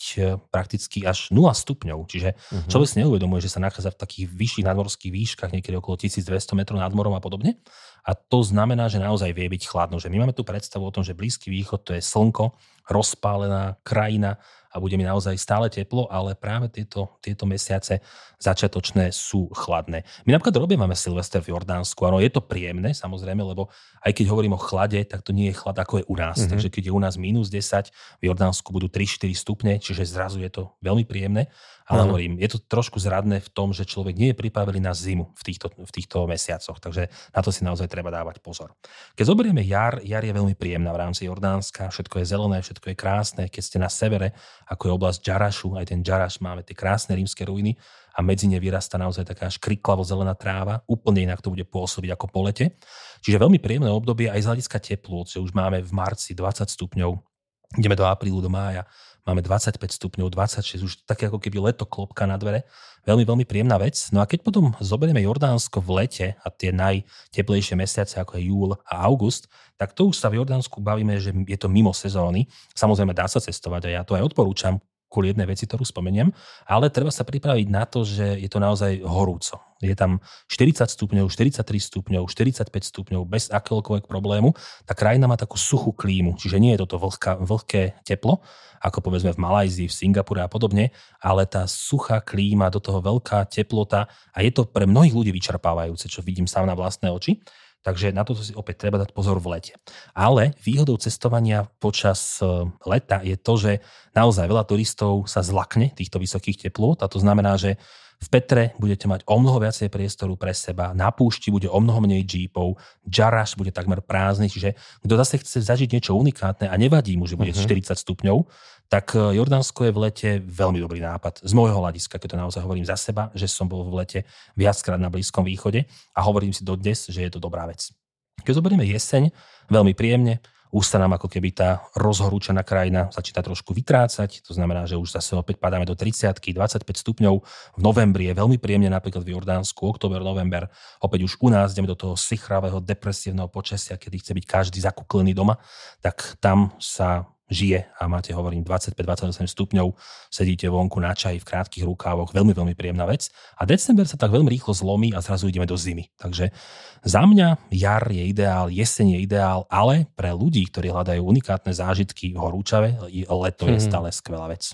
prakticky až 0 stupňov, čiže človek si neuvedomuje, že sa nachádza v takých vyšších nadmorských výškach, niekedy okolo 1200 metrov nad morom a podobne. A to znamená, že naozaj vie byť chladno. Že my máme tu predstavu o tom, že Blízky východ to je slnko, rozpálená krajina a bude mi naozaj stále teplo, ale práve tieto mesiace začiatočné sú chladné. My napríklad robíme Silvester v Jordánsku. Áno, je to príjemné, samozrejme, lebo aj keď hovorím o chlade, tak to nie je chlad, ako je u nás. Mm-hmm. Takže keď je u nás -10, v Jordánsku budú 3-4 stupne, čiže zrazu je to veľmi príjemné. Ale hovorím, je to trošku zradné v tom, že človek nie je pripravený na zimu v týchto mesiacoch, takže na to si naozaj treba dávať pozor. Keď zoberieme jar je veľmi príjemná v rámci Jordánska, všetko je zelené, všetko je krásne, keď ste na severe, ako je oblasť Jerashu, aj ten Jerash máme tie krásne rímske ruiny a medzi ne vyrastá naozaj taká škriklavo zelená tráva, úplne inak to bude pôsobiť ako po lete. Čiže veľmi príjemné obdobie aj z hľadiska teplôt, že už máme v marci 20 stupňov, ideme do aprílu, do mája, máme 25 stupňov, 26, už také ako keby leto klopka na dvere. Veľmi, veľmi príjemná vec. No a keď potom zoberieme Jordánsko v lete a tie najteplejšie mesiace, ako je júl a august, tak to už sa v Jordánsku bavíme, že je to mimo sezóny. Samozrejme dá sa cestovať a ja to aj odporúčam kvôli jednej veci, ktorú spomeniem, ale treba sa pripraviť na to, že je to naozaj horúco. Je tam 40 stupňov, 43 stupňov, 45 stupňov bez akéhokoľvek problému. Tá krajina má takú suchú klímu, čiže nie je toto vlhké teplo, ako povedzme v Malajzii, v Singapúre a podobne, ale tá suchá klíma, do toho veľká teplota a je to pre mnohých ľudí vyčerpávajúce, čo vidím sám na vlastné oči. Takže na toto si opäť treba dať pozor v lete. Ale výhodou cestovania počas leta je to, že naozaj veľa turistov sa zlakne týchto vysokých teplôt a to znamená, že v Petre budete mať o mnoho viacej priestoru pre seba, na púšti bude o mnoho menej džípov, Jerash bude takmer prázdny, čiže kto zase chce zažiť niečo unikátne a nevadí mu, že bude 40 stupňov, tak Jordánsko je v lete veľmi dobrý nápad. Z môjho hľadiska, keď to naozaj hovorím za seba, že som bol v lete viackrát na Blízkom východe a hovorím si dodnes, že je to dobrá vec. Keď zoberieme jeseň, veľmi príjemne, už sa nám ako keby tá rozhorúčaná krajina začína trošku vytrácať, to znamená, že už zase opäť padáme do 30-ky, 25 stupňov. V novembri je veľmi príjemne, napríklad v Jordánsku, október, november, opäť už u nás ideme do toho sichravého, depresívneho počasia, kedy chce byť každý zakuklený doma, tak tam sa žije a máte, hovorím, 25-28 stupňov, sedíte vonku na čaji v krátkych rukávoch, veľmi, veľmi príjemná vec. A december sa tak veľmi rýchlo zlomí a zrazu ideme do zimy. Takže za mňa jar je ideál, jeseň je ideál, ale pre ľudí, ktorí hľadajú unikátne zážitky horúčave, leto je stále skvelá vec.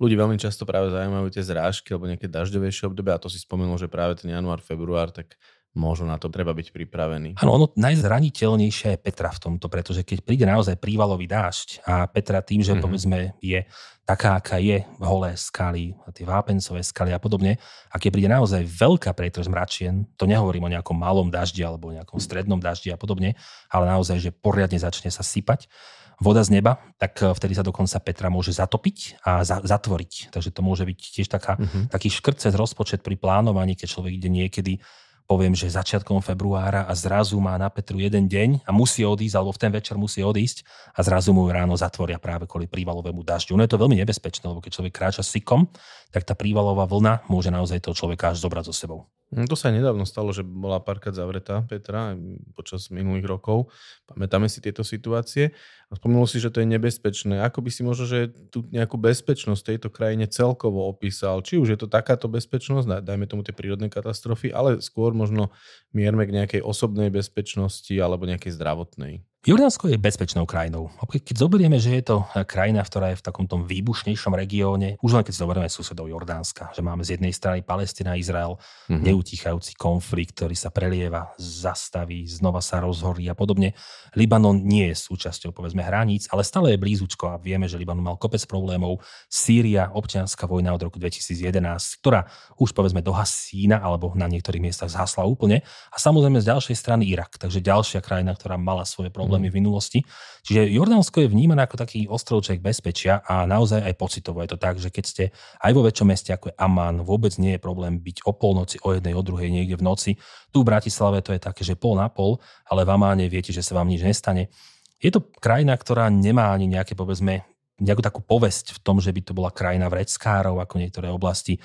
Ľudí veľmi často práve zaujímajú tie zrážky alebo nejaké dažďovejšie obdobia a to si spomenul, že práve ten január, február, tak Možno na to treba byť pripravený. Áno, ono najzraniteľnejšia je Petra v tomto, pretože keď príde naozaj prívalový dážď a Petra tým, že povedzme je taká, aká je, holé skaly, tie vápencové skaly a podobne, a keď príde naozaj veľká pretrž mračien, to nehovorím o nejakom malom daždi alebo o nejakom strednom daždi a podobne, ale naozaj, že poriadne začne sa sypať voda z neba, tak vtedy sa dokonca Petra môže zatopiť a zatvoriť. Takže to môže byť tiež taký škrt cez rozpočet pri plánovaní, keď človek ide niekedy, poviem, že začiatkom februára a zrazu má na Petru jeden deň a musí odísť, alebo v ten večer musí odísť a zrazu mu ráno zatvoria práve kvôli prívalovému dažďu. No je to veľmi nebezpečné, lebo keď človek kráča sykom, tak tá prívalová vlna môže naozaj toho človeka až zobrať so sebou. To sa nedávno stalo, že bola párkrát zavretá Petra počas minulých rokov. Pamätáme si tieto situácie. A spomínal si, že to je nebezpečné. Ako by si možno, že tú nejakú bezpečnosť tejto krajine celkovo opísal? Či už je to takáto bezpečnosť, dajme tomu tie prírodné katastrofy, ale skôr možno mierme k nejakej osobnej bezpečnosti alebo nejakej zdravotnej. Jordánsko je bezpečnou krajinou. Keď zoberieme, že je to krajina, ktorá je v takomto výbušnejšom regióne, už len keď zoberieme susedov Jordánska, že máme z jednej strany Palestína, Izrael, neutichajúci konflikt, ktorý sa prelieva, zastaví, znova sa rozhorí a podobne. Libanon nie je súčasťou, povedzme, hraníc, ale stále je blízučko a vieme, že Libanon mal kopec problémov. Sýria, občianska vojna od roku 2011, ktorá už, povedzme, dohasína alebo na niektorých miestach zhasla úplne. A samozrejme z ďalšej strany Irak, takže ďalšia krajina, ktorá mala svoje problémy v minulosti. Čiže Jordánsko je vnímané ako taký ostrovček bezpečia a naozaj aj pocitovo je to tak, že keď ste aj vo väčšom meste ako je Amán, vôbec nie je problém byť o polnoci, o jednej, o druhej niekde v noci. Tu v Bratislave to je také, že pol na pol, ale v Amáne viete, že sa vám nič nestane. Je to krajina, ktorá nemá ani nejaké, povedzme, nejakú takú povesť v tom, že by to bola krajina vreckárov, ako niektoré oblasti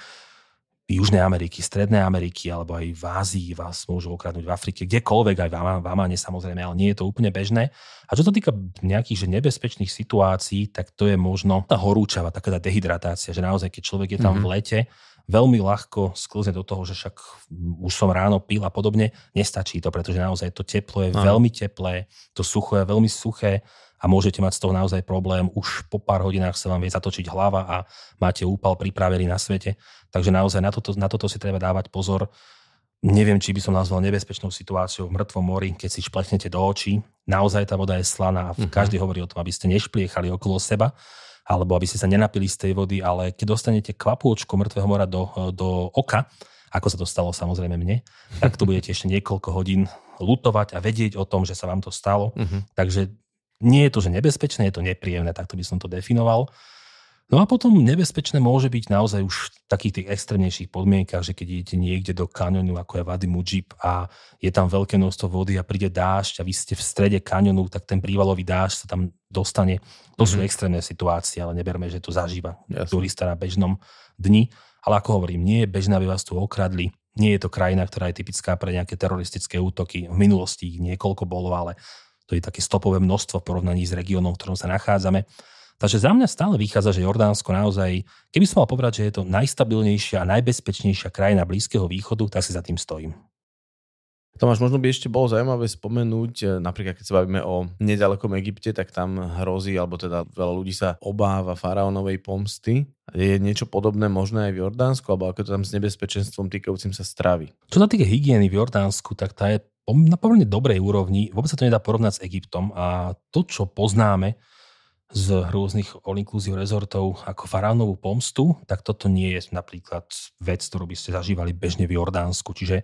Južnej Ameriky, Strednej Ameriky, alebo aj v Ázii vás môžu okradnúť, v Afrike, kdekoľvek, aj v Amáne samozrejme, ale nie je to úplne bežné. A čo sa týka nejakých že nebezpečných situácií, tak to je možno tá horúčava, taká tá dehydratácia, že naozaj, keď človek je tam v lete, veľmi ľahko sklzne do toho, že však už som ráno pil a podobne. Nestačí to, pretože naozaj to teplo je veľmi teplé, to sucho je veľmi suché a môžete mať z toho naozaj problém. Už po pár hodinách sa vám vie zatočiť hlava a máte úpal pripravený na svete. Takže naozaj na toto si treba dávať pozor. Neviem, či by som nazval nebezpečnou situáciou v Mŕtvom mori, keď si šplechnete do očí. Naozaj tá voda je slaná a každý hovorí o tom, aby ste nešpliechali okolo seba, alebo aby ste sa nenapili z tej vody, ale keď dostanete kvapôčku Mŕtvého mora do oka, ako sa to stalo samozrejme mne, tak tu budete ešte niekoľko hodín lutovať a vedieť o tom, že sa vám to stalo. Takže nie je to, že nebezpečné, je to nepríjemné, takto by som to definoval. No a potom nebezpečné môže byť naozaj už v takých tých extrémnejších podmienkach, že keď idete niekde do kaňonu, ako je Wadi Musa a je tam veľké množstvo vody a príde dážď a vy ste v strede kaňonu, tak ten prívalový dážď sa tam dostane. To sú extrémne situácie, ale neberme, že to zažíva turista na bežnom dni. Ale ako hovorím, nie je bežné, aby vás tu okradli. Nie je to krajina, ktorá je typická pre nejaké teroristické útoky. V minulosti ich niekoľko bolo, ale to je také stopové množstvo v porovnaní s regiónom, v ktorom sa nachádzame. Takže za mňa stále vychádza, že Jordánsko naozaj, keby som mal povedať, že je to najstabilnejšia a najbezpečnejšia krajina Blízkeho východu, tak si za tým stojím. Tomáš, možno by ešte bolo zaujímavé spomenúť, napríklad keď sa bavíme o nedalekom Egypte, tak tam hrozí, alebo teda veľa ľudí sa obáva faraónovej pomsty. Je niečo podobné možné aj v Jordánsku, alebo ako to tam s nebezpečenstvom týkajúcim sa stravy? Čo sa týka hygieny v Jordánsku, tak tá je na pomerne dobrej úrovni. Vôbec sa to nedá porovnať s Egyptom a to, čo poznáme z rôznych all-inclusive rezortov ako faraónovú pomstu, tak toto nie je napríklad vec, ktorú by ste zažívali bežne v Jordánsku. Čiže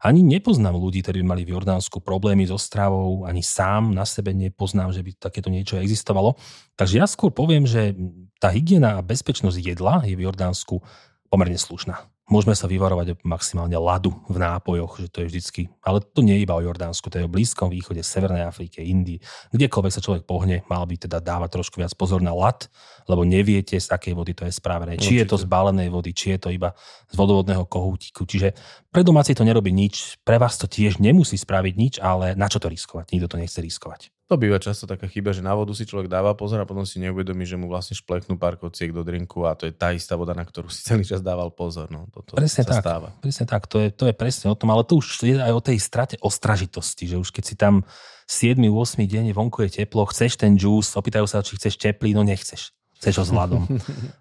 ani nepoznám ľudí, ktorí by mali v Jordánsku problémy so stravou, ani sám na sebe nepoznám, že by takéto niečo existovalo. Takže ja skôr poviem, že tá hygiena a bezpečnosť jedla je v Jordánsku pomerne slušná. Môžeme sa vyvarovať maximálne ľadu v nápojoch, že to je vždycky. Ale to nie je iba o Jordánsku, to je o Blízkom východe, Severnej Afrike, Indii. Kdekoľvek sa človek pohne, mal by teda dávať trošku viac pozor na ľad, lebo neviete, z akej vody to je spravené. Či je to z balenej vody, či je to iba z vodovodného kohútiku. Čiže pre domáci to nerobí nič, pre vás to tiež nemusí spraviť nič, ale na čo to riskovať? Nikto to nechce riskovať. To býva často taká chyba, že na vodu si človek dáva pozor a potom si neuvedomí, že mu vlastne špleknú pár kociek do drinku a to je tá istá voda, na ktorú si celý čas dával pozor. No, toto presne sa tak stáva. Presne tak, to je presne o tom, ale to už je aj o tej strate ostražitosti, že už keď si tam 7-8 deň vonku je teplo, chceš ten džús, opýtajú sa, či chceš teplý, no nechceš. Chceš ho s ľadom.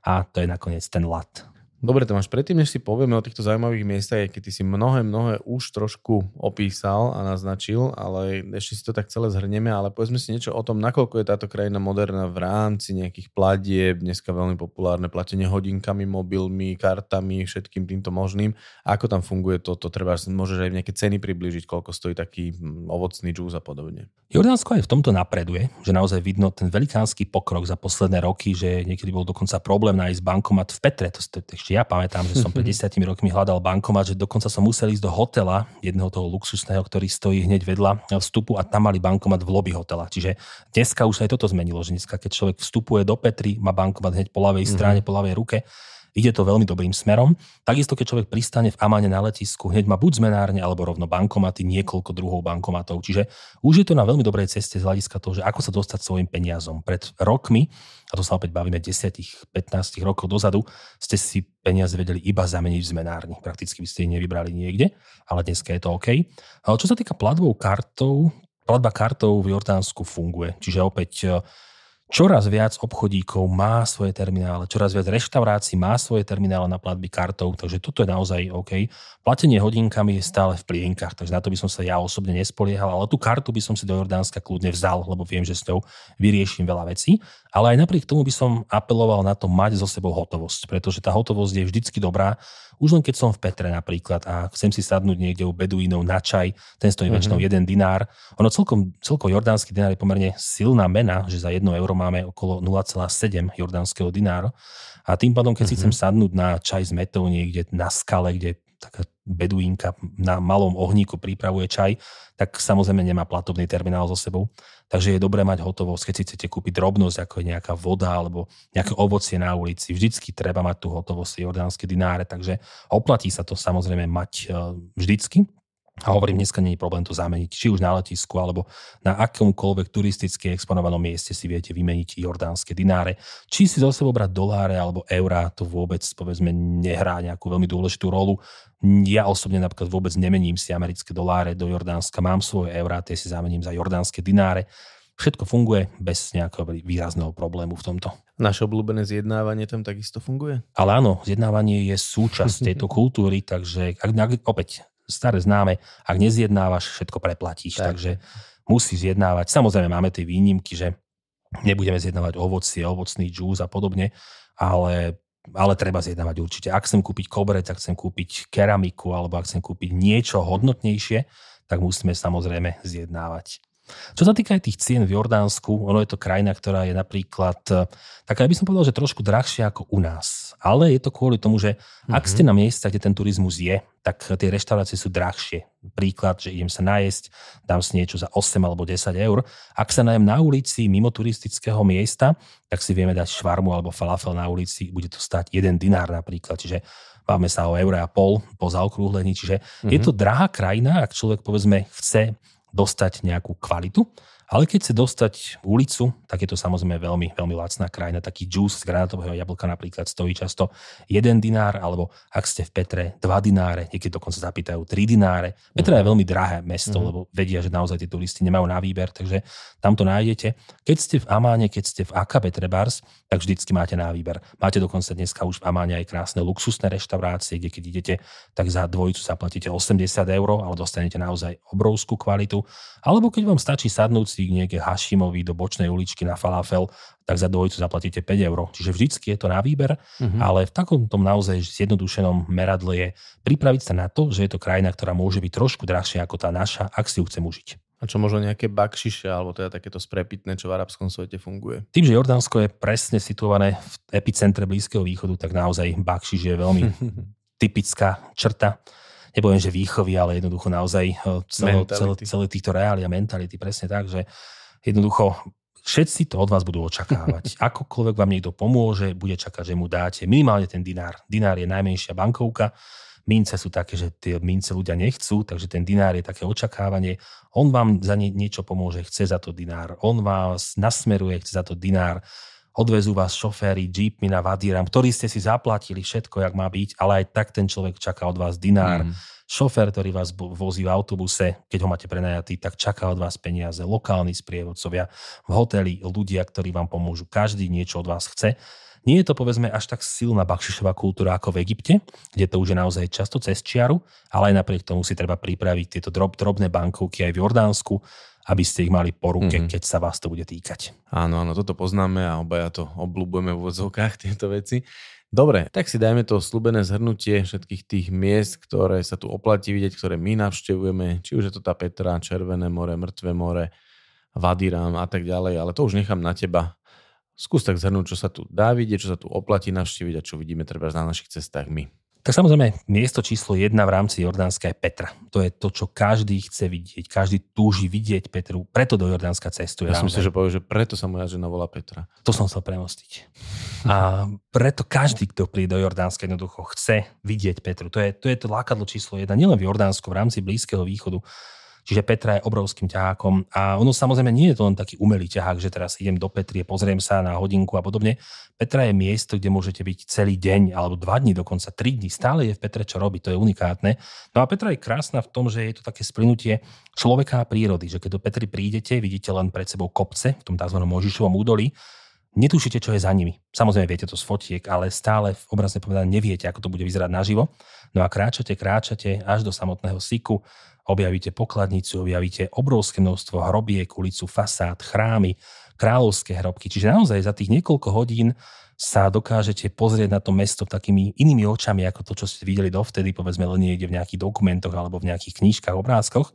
A to je nakoniec ten ľad. Dobre, Tomáš, predtým, než si povieme o týchto zaujímavých miestach, keď ty si mnohé už trošku opísal a naznačil, ale ešte si to tak celé zhrnieme, ale povedzme si niečo o tom, nakoľko je táto krajina moderná v rámci nejakých platieb, dneska veľmi populárne platenie hodinkami, mobilmi, kartami, všetkým týmto možným. Ako tam funguje toto? Treba, môžeš aj nejaké ceny priblížiť, koľko stojí taký ovocný džús a podobne. Jordánsko aj v tomto napreduje, že naozaj vidno ten velikánsky pokrok za posledné roky, že niekedy bol dokonca problém nájsť bankomat v Petre, to ja pamätám, že som pred 10 rokmi hľadal bankomat, že dokonca som musel ísť do hotela, jedného toho luxusného, ktorý stojí hneď vedľa vstupu a tam mali bankomat v lobby hotela. Čiže dneska už aj toto zmenilo, že dneska, keď človek vstupuje do Petry, má bankomat hneď po ľavej strane, po ľavej ruke. Ide to veľmi dobrým smerom. Takisto, keď človek pristane v Amáne na letisku, hneď má buď zmenárne, alebo rovno bankomaty, niekoľko druhov bankomatov. Čiže už je to na veľmi dobrej ceste z hľadiska toho, že ako sa dostať svojim peniazom. Pred rokmi, a to sa opäť bavíme 10-15 rokov dozadu, ste si peniaze vedeli iba zameniť v zmenárni. Prakticky by ste ich nevybrali niekde, ale dneska je to OK. Ale čo sa týka platba kartou v Jordánsku funguje. Čiže opäť čoraz viac obchodíkov má svoje terminále, čoraz viac reštaurácií má svoje terminále na platby kartou, takže toto je naozaj OK. Platenie hodinkami je stále v plienkach, takže na to by som sa ja osobne nespoliehal, ale tú kartu by som si do Jordánska kľudne vzal, lebo viem, že s ňou vyrieším veľa vecí. Ale aj napriek tomu by som apeloval na to mať so sebou hotovosť, pretože tá hotovosť je vždycky dobrá. Už len keď som v Petre napríklad a chcem si sadnúť niekde u beduínov na čaj, ten stojí väčšinou 1 dinár. Ono celkom jordánsky dinár je pomerne silná mena, že za 1 euro máme okolo 0,7 jordánskeho dinára. A tým pádom, keď si chcem sadnúť na čaj s metou niekde na skale, kde taká beduínka na malom ohníku pripravuje čaj, tak samozrejme nemá platobný terminál so sebou. Takže je dobré mať hotovosť, keď si chcete kúpiť drobnosť, ako je nejaká voda alebo nejaké ovocie na ulici. Vždycky treba mať tú hotovosť, jordánske dináre, takže oplatí sa to samozrejme mať vždycky. A hovorím, dneska nie je problém to zameniť, či už na letisku, alebo na akomkoľvek turisticky exponovanom mieste si viete vymeniť jordánske dináre. Či si zo sebou brať doláre alebo eurá, to vôbec, povedzme, nehrá nejakú veľmi dôležitú rolu. Ja osobne napríklad vôbec nemením si americké doláre do Jordánska, mám svoje eurá, tie si zamením za jordánske dináre. Všetko funguje bez nejakého výrazného problému v tomto. Naše obľúbené zjednávanie tam takisto funguje? Ale áno, zjednávanie je súčasť tejto kultúry, takže opäť staré známe, ak nezjednávaš, všetko preplatíš, tak. Takže musíš zjednávať. Samozrejme máme tie výnimky, že nebudeme zjednávať ovocie, ovocný džús a podobne, ale treba zjednávať určite. Ak chcem kúpiť koberec, ak chcem kúpiť keramiku, alebo ak chcem kúpiť niečo hodnotnejšie, tak musíme samozrejme zjednávať. Čo sa týka aj tých cien v Jordánsku, ono je to krajina, ktorá je napríklad taká, ja by som povedal, že trošku drahšia ako u nás. Ale je to kvôli tomu, že ak ste na miestach, kde ten turizmus je, tak tie reštaurácie sú drahšie. Príklad, že idem sa najesť, dám si niečo za 8 alebo 10 eur. Ak sa najem na ulici mimo turistického miesta, tak si vieme dať švarmu alebo falafel na ulici, bude to stať 1 dinár napríklad, čiže bavme sa o 1,5 € po zaokrúhlení, čiže je to drahá krajina, ak človek povedzme chce dostať nejakú kvalitu, ale keď chce dostať ulicu, tak je to samozrejme veľmi, veľmi lacná krajina. Taký džús z granátového jablka napríklad stojí často 1 dinár, alebo ak ste v Petre 2 dináre, niekedy dokonca zapýtajú 3 dináre. Petra je veľmi drahé mesto, lebo vedia, že naozaj tí turisti nemajú na výber, takže tam to nájdete. Keď ste v Amáne, keď ste v Akabe trebárs, tak vždycky máte na výber. Máte dokonca dneska už v Amáne aj krásne luxusné reštaurácie, kde keď idete, tak za dvojicu zaplatíte 80 €, ale dostanete naozaj obrovskú kvalitu. Alebo keď vám stačí sadnúť si niekde Hašimovi do bočnej uličky na falafel, tak za dvojicu zaplatíte 5 €. Čiže vždycky je to na výber, ale v takomto naozaj zjednodušenom meradle je pripraviť sa na to, že je to krajina, ktorá môže byť trošku drahšia ako tá naša, ak si ju chcem užiť. A čo možno nejaké bakšiše, alebo teda takéto sprepitné, čo v arabskom svete funguje? Tým, že Jordánsko je presne situované v epicentre Blízkeho východu, tak naozaj bakšiš je veľmi typická črta. Nebojím, že výchovy, ale jednoducho naozaj celé týchto reálií a mentality, presne tak, že jednoducho všetci to od vás budú očakávať. Akokoľvek vám niekto pomôže, bude čakať, že mu dáte minimálne ten dinár. Dinár je najmenšia bankovka, mince sú také, že tie mince ľudia nechcú, takže ten dinár je také očakávanie. On vám za niečo pomôže, chce za to dinár. On vás nasmeruje, chce za to dinár. odvezú vás šoféry, jeepmi na Wadi Rum, ktorý ste si zaplatili všetko, jak má byť, ale aj tak ten človek čaká od vás dinár. Šofér, ktorý vás vozí v autobuse, keď ho máte prenajatý, tak čaká od vás peniaze, lokálni sprievodcovia, v hoteli ľudia, ktorí vám pomôžu, každý niečo od vás chce. Nie je to, povedzme, až tak silná bakšišová kultúra ako v Egypte, kde to už je naozaj často cez čiaru, ale aj napriek tomu si treba pripraviť tieto drobné bankovky aj v Jordánsku, aby ste ich mali po ruke, keď sa vás to bude týkať. Áno, toto poznáme a obaja to obľúbujeme v odzvukách, tieto veci. Dobre, tak si dajme to sľúbené zhrnutie všetkých tých miest, ktoré sa tu oplatí vidieť, ktoré my navštevujeme, či už je to tá Petra, Červené more, Mŕtve more, Wadi Rum a tak ďalej, ale to už nechám na teba. Skús tak zhrnúť, čo sa tu dá vidieť, čo sa tu oplatí navštíviť a čo vidíme treba na našich cestách my. Tak samozrejme, miesto číslo 1 v rámci Jordánska je Petra. To je to, čo každý chce vidieť, každý túži vidieť Petru, preto do Jordánska cestuje. Ja som si povedal, že preto sa moja žena volá Petra. To som chcel premostiť. A preto každý, kto príde do Jordánska, jednoducho chce vidieť Petru. To je to lákadlo číslo 1, nielen v Jordánsku, v rámci Blízkeho východu. Čiže Petra je obrovským ťahákom a ono samozrejme nie je to len taký umelý ťahák, že teraz idem do Petrie, pozriem sa na hodinku a podobne. Petra je miesto, kde môžete byť celý deň alebo 2 dní, dokonca 3 dní. Stále je v Petre čo robiť, to je unikátne. No a Petra je krásna v tom, že je to také splynutie človeka a prírody, že keď do Petry prídete, vidíte len pred sebou kopce v tom tzv. Mojžišovom údolí, netušíte, čo je za nimi. Samozrejme viete to z fotiek, ale stále v obrazne povedané neviete, ako to bude vyzerať naživo. No a kráčate až do samotného Siku, objavíte pokladnicu, objavíte obrovské množstvo hrobiek, ulicu, fasád, chrámy, kráľovské hrobky. Čiže naozaj za tých niekoľko hodín sa dokážete pozrieť na to mesto takými inými očami, ako to, čo ste videli dovtedy, povedzme len niekde v nejakých dokumentoch alebo v nejakých knížkach, obrázkoch.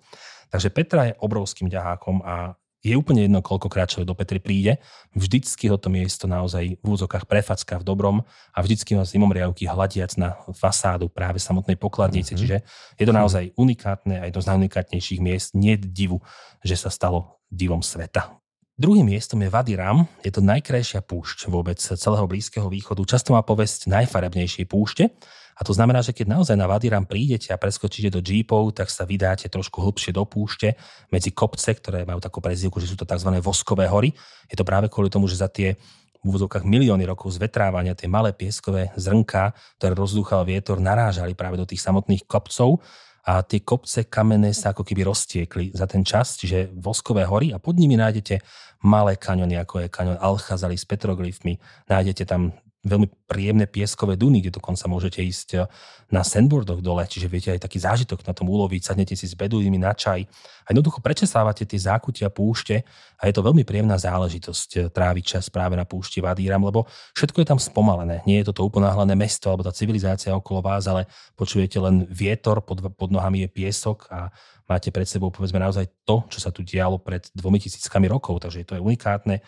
Takže Petra je obrovským ťahákom a je úplne jedno, koľkokrát človek do Petry príde, vždycky ho to miesto naozaj v úzokách prefacká v dobrom a vždycky ho zimomriavky hľadiac na fasádu práve samotnej pokladnice. Čiže je to naozaj unikátne a jedno z najunikátnejších miest. Nie je divu, že sa stalo divom sveta. Druhým miestom je Wadi Rum. Je to najkrajšia púšť vôbec celého Blízkeho východu. Často má povesť najfarebnejšej púšte. A to znamená, že keď naozaj na Wadi Rum prídete a preskočíte do džípov, tak sa vydáte trošku hlbšie do púšte medzi kopce, ktoré majú takú prezývku, že sú to tzv. Voskové hory. Je to práve kvôli tomu, že za tie v úvodzovkách milióny rokov zvetrávania tie malé pieskové zrnká, ktoré rozdúchal vietor, narážali práve do tých samotných kopcov a tie kopce kamenné sa ako keby roztiekli za ten čas, čiže Voskové hory a pod nimi nájdete malé kaňony, ako je kaňon Al-Chazali s petroglyfmi. Nájdete tam veľmi príjemné pieskové duny, kde dokonca môžete ísť na sandboardoch dole, čiže viete aj taký zážitok na tom uloviť, sadnete si s beduínmi na čaj a jednoducho prečesávate tie zákutia púšte a je to veľmi príjemná záležitosť tráviť čas práve na púšti Wadi Rum, lebo všetko je tam spomalené, nie je to uponáhľané mesto alebo tá civilizácia okolo vás, ale počujete len vietor, pod nohami je piesok a máte pred sebou povedzme naozaj to, čo sa tu dialo pred 2000 rokov, takže to je unikátne.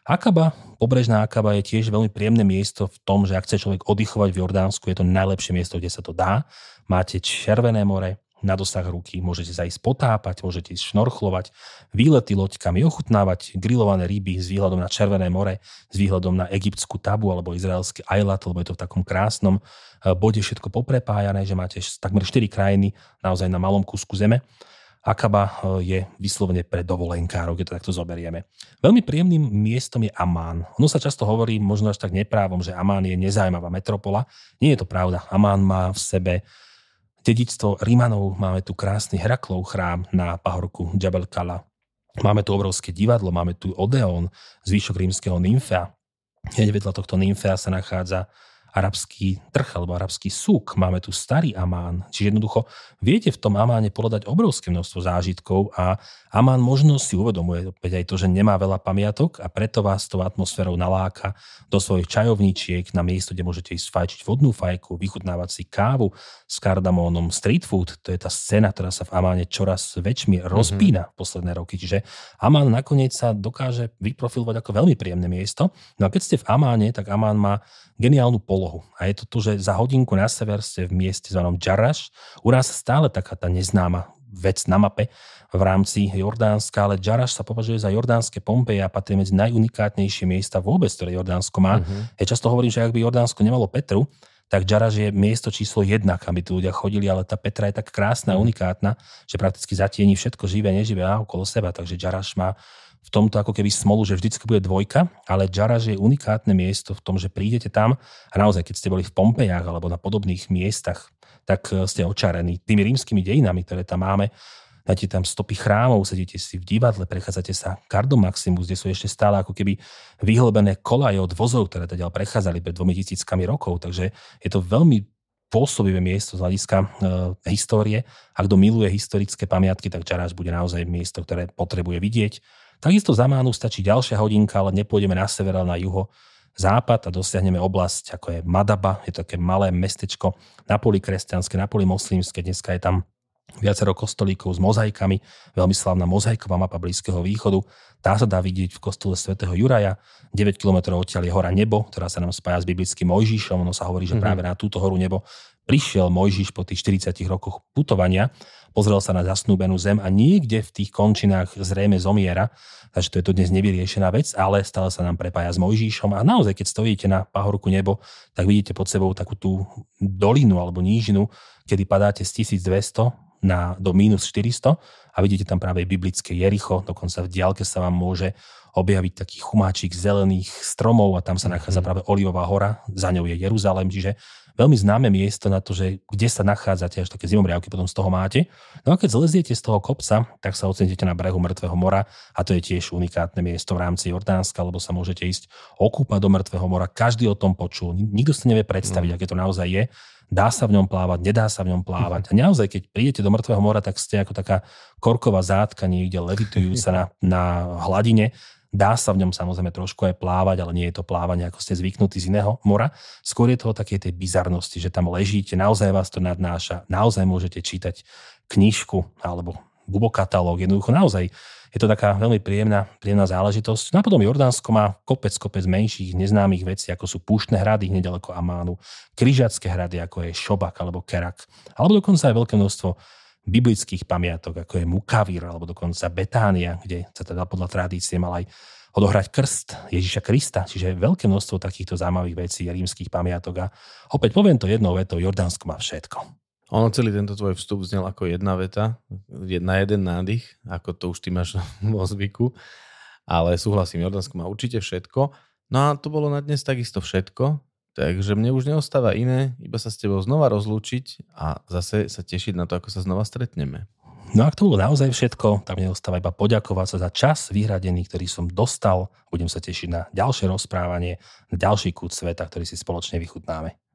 Akaba, pobrežná Akaba je tiež veľmi príjemné miesto v tom, že ak chce človek oddychovať v Jordánsku, je to najlepšie miesto, kde sa to dá. Máte Červené more na dosah ruky, môžete sa ísť potápať, môžete ísť šnorchlovať, výlety loďkami, ochutnávať grillované ryby s výhľadom na Červené more, s výhľadom na egyptskú Tabu alebo izraelský Ajlat, lebo je to v takom krásnom bode všetko poprepájané, že máte takmer 4 krajiny naozaj na malom kusku zeme. Akaba je vyslovene pre dovolenkárov, keď to takto zoberieme. Veľmi príjemným miestom je Amán. Ono sa často hovorí, možno až tak neprávom, že Amán je nezajímavá metropola. Nie je to pravda. Amán má v sebe dedičstvo Rímanov. Máme tu krásny Heraklov chrám na pahorku Džabel Kala. Máme tu obrovské divadlo, máme tu Odeón, zvýšok rímskeho Nymfea. Hneď vedľa tohto Nymfea sa nachádza arabský trh alebo arabský súk. Máme tu starý Amán. Čiže jednoducho viete v tom Amáne podľadať obrovské množstvo zážitkov a Amán možno si uvedomuje opäť aj to, že nemá veľa pamiatok a preto vás tou atmosférou naláka do svojich čajovničiek na miesto, kde môžete ísť fajčiť vodnú fajku, vychutnávať si kávu s kardamónom, street food. To je tá scéna, ktorá sa v Amáne čoraz väčšmi rozpína posledné roky. Čiže Amán nakoniec sa dokáže vyprofilovať ako veľmi príjemné miesto. No a keď ste v Amáne, tak Amán má geniálnu polohu. A je to to, že za hodinku na sever ste v mieste zvanom Jerash. U nás stále taká tá neznáma vec na mape v rámci Jordánska, ale Jerash sa považuje za jordánske Pompeje a patrí medzi najunikátnejšie miesta vôbec, ktoré Jordánsko má. Ja často hovorím, že ak by Jordánsko nemalo Petru, tak Jerash je miesto číslo 1, kam by tu ľudia chodili, ale tá Petra je tak krásna a unikátna, že prakticky zatieni všetko živé, neživé a okolo seba, takže Jerash má v tomto ako keby smolu, že vždycky bude dvojka, ale Jerash je unikátne miesto v tom, že prídete tam a naozaj, keď ste boli v Pompejách alebo na podobných miestach, tak ste očarení tými rímskymi dejinami, ktoré tam máme. Máte tam stopy chrámov, sedíte si v divadle, prechádzate sa Cardom Maximus, kde sú ešte stále ako keby vyhlbené kolaje od vozov, ktoré teda prechádzali pred 2000 rokov. Takže je to veľmi pôsobivé miesto z hľadiska histórie. A kto miluje historické pamiatky, tak Jerash bude naozaj miesto, ktoré potrebuje vidieť. Takisto za Mánu stačí ďalšia hodinka, ale nepôjdeme na sever, ale na juho západ a dosiahneme oblasť, ako je Madaba. Je to také malé mestečko na poli kresťanské, na poli moslimské. Dneska je tam viacero kostolíkov s mozaikami, veľmi slávna mozaiková mapa Blízkeho východu. Tá sa dá vidieť v kostole svätého Juraja. 9 km odtiaľ je Hora Nebo, ktorá sa nám spája s biblickým Mojžišom. Ono sa hovorí, že práve na túto Horu Nebo prišiel Mojžiš po tých 40 rokoch putovania, pozrel sa na zasnúbenú zem a niekde v tých končinách zrejme zomiera. Takže to je to dnes nevyriešená vec, ale stále sa nám prepája s Mojžišom. A naozaj, keď stojíte na pahorku Nebo, tak vidíte pod sebou takú tú dolinu alebo nížinu, kedy padáte z 1200 do minus 400 a vidíte tam práve biblické Jericho, dokonca v diaľke sa vám môže objaviť taký chumáčik zelených stromov a tam sa nachádza práve Olivová hora, za ňou je Jeruzalém, čiže veľmi známe miesto na to, že kde sa nachádzate, až také zimomriavky potom z toho máte. No a keď zleziete z toho kopca, tak sa oceniete na brehu Mŕtvého mora a to je tiež unikátne miesto v rámci Jordánska, lebo sa môžete ísť okúpať do Mŕtvého mora, každý o tom počul, nikto si nevie predstaviť, aké to naozaj je. Dá sa v ňom plávať, nedá sa v ňom plávať. A naozaj, keď prídete do Mŕtvého mora, tak ste ako taká korková zátka niekde levitujúca na hladine. Dá sa v ňom samozrejme trošku aj plávať, ale nie je to plávanie, ako ste zvyknutí z iného mora. Skôr je to o takej tej bizarnosti, že tam ležíte, naozaj vás to nadnáša, naozaj môžete čítať knižku alebo Bubo katalóg. Jednoducho naozaj je to taká veľmi príjemná záležitosť. No a potom Jordánsko má kopec menších neznámych vecí, ako sú púštne hrady nedaleko Amánu, križacké hrady, ako je Šobak alebo Kerak, alebo dokonca aj veľké množstvo biblických pamiatok, ako je Mukavír, alebo dokonca Betánia, kde sa teda podľa tradície mal aj odohrať krst Ježiša Krista, čiže veľké množstvo takýchto zaujímavých vecí, rímskych pamiatok a opäť poviem to jednou vetou, Jordánsko má všetko. Ono celý tento tvoj vstup znel ako jedna veta, na jeden nádych, ako to už ty máš vo zvyku, ale súhlasím, Jordánsko má určite všetko. No a to bolo na dnes takisto všetko, takže mne už neostáva iné, iba sa s tebou znova rozlúčiť a zase sa tešiť na to, ako sa znova stretneme. No a to bolo naozaj všetko, tak mne ostáva iba poďakovať sa za čas vyhradený, ktorý som dostal. Budem sa tešiť na ďalšie rozprávanie, na ďalší kút sveta, ktorý si spoločne vychutnáme.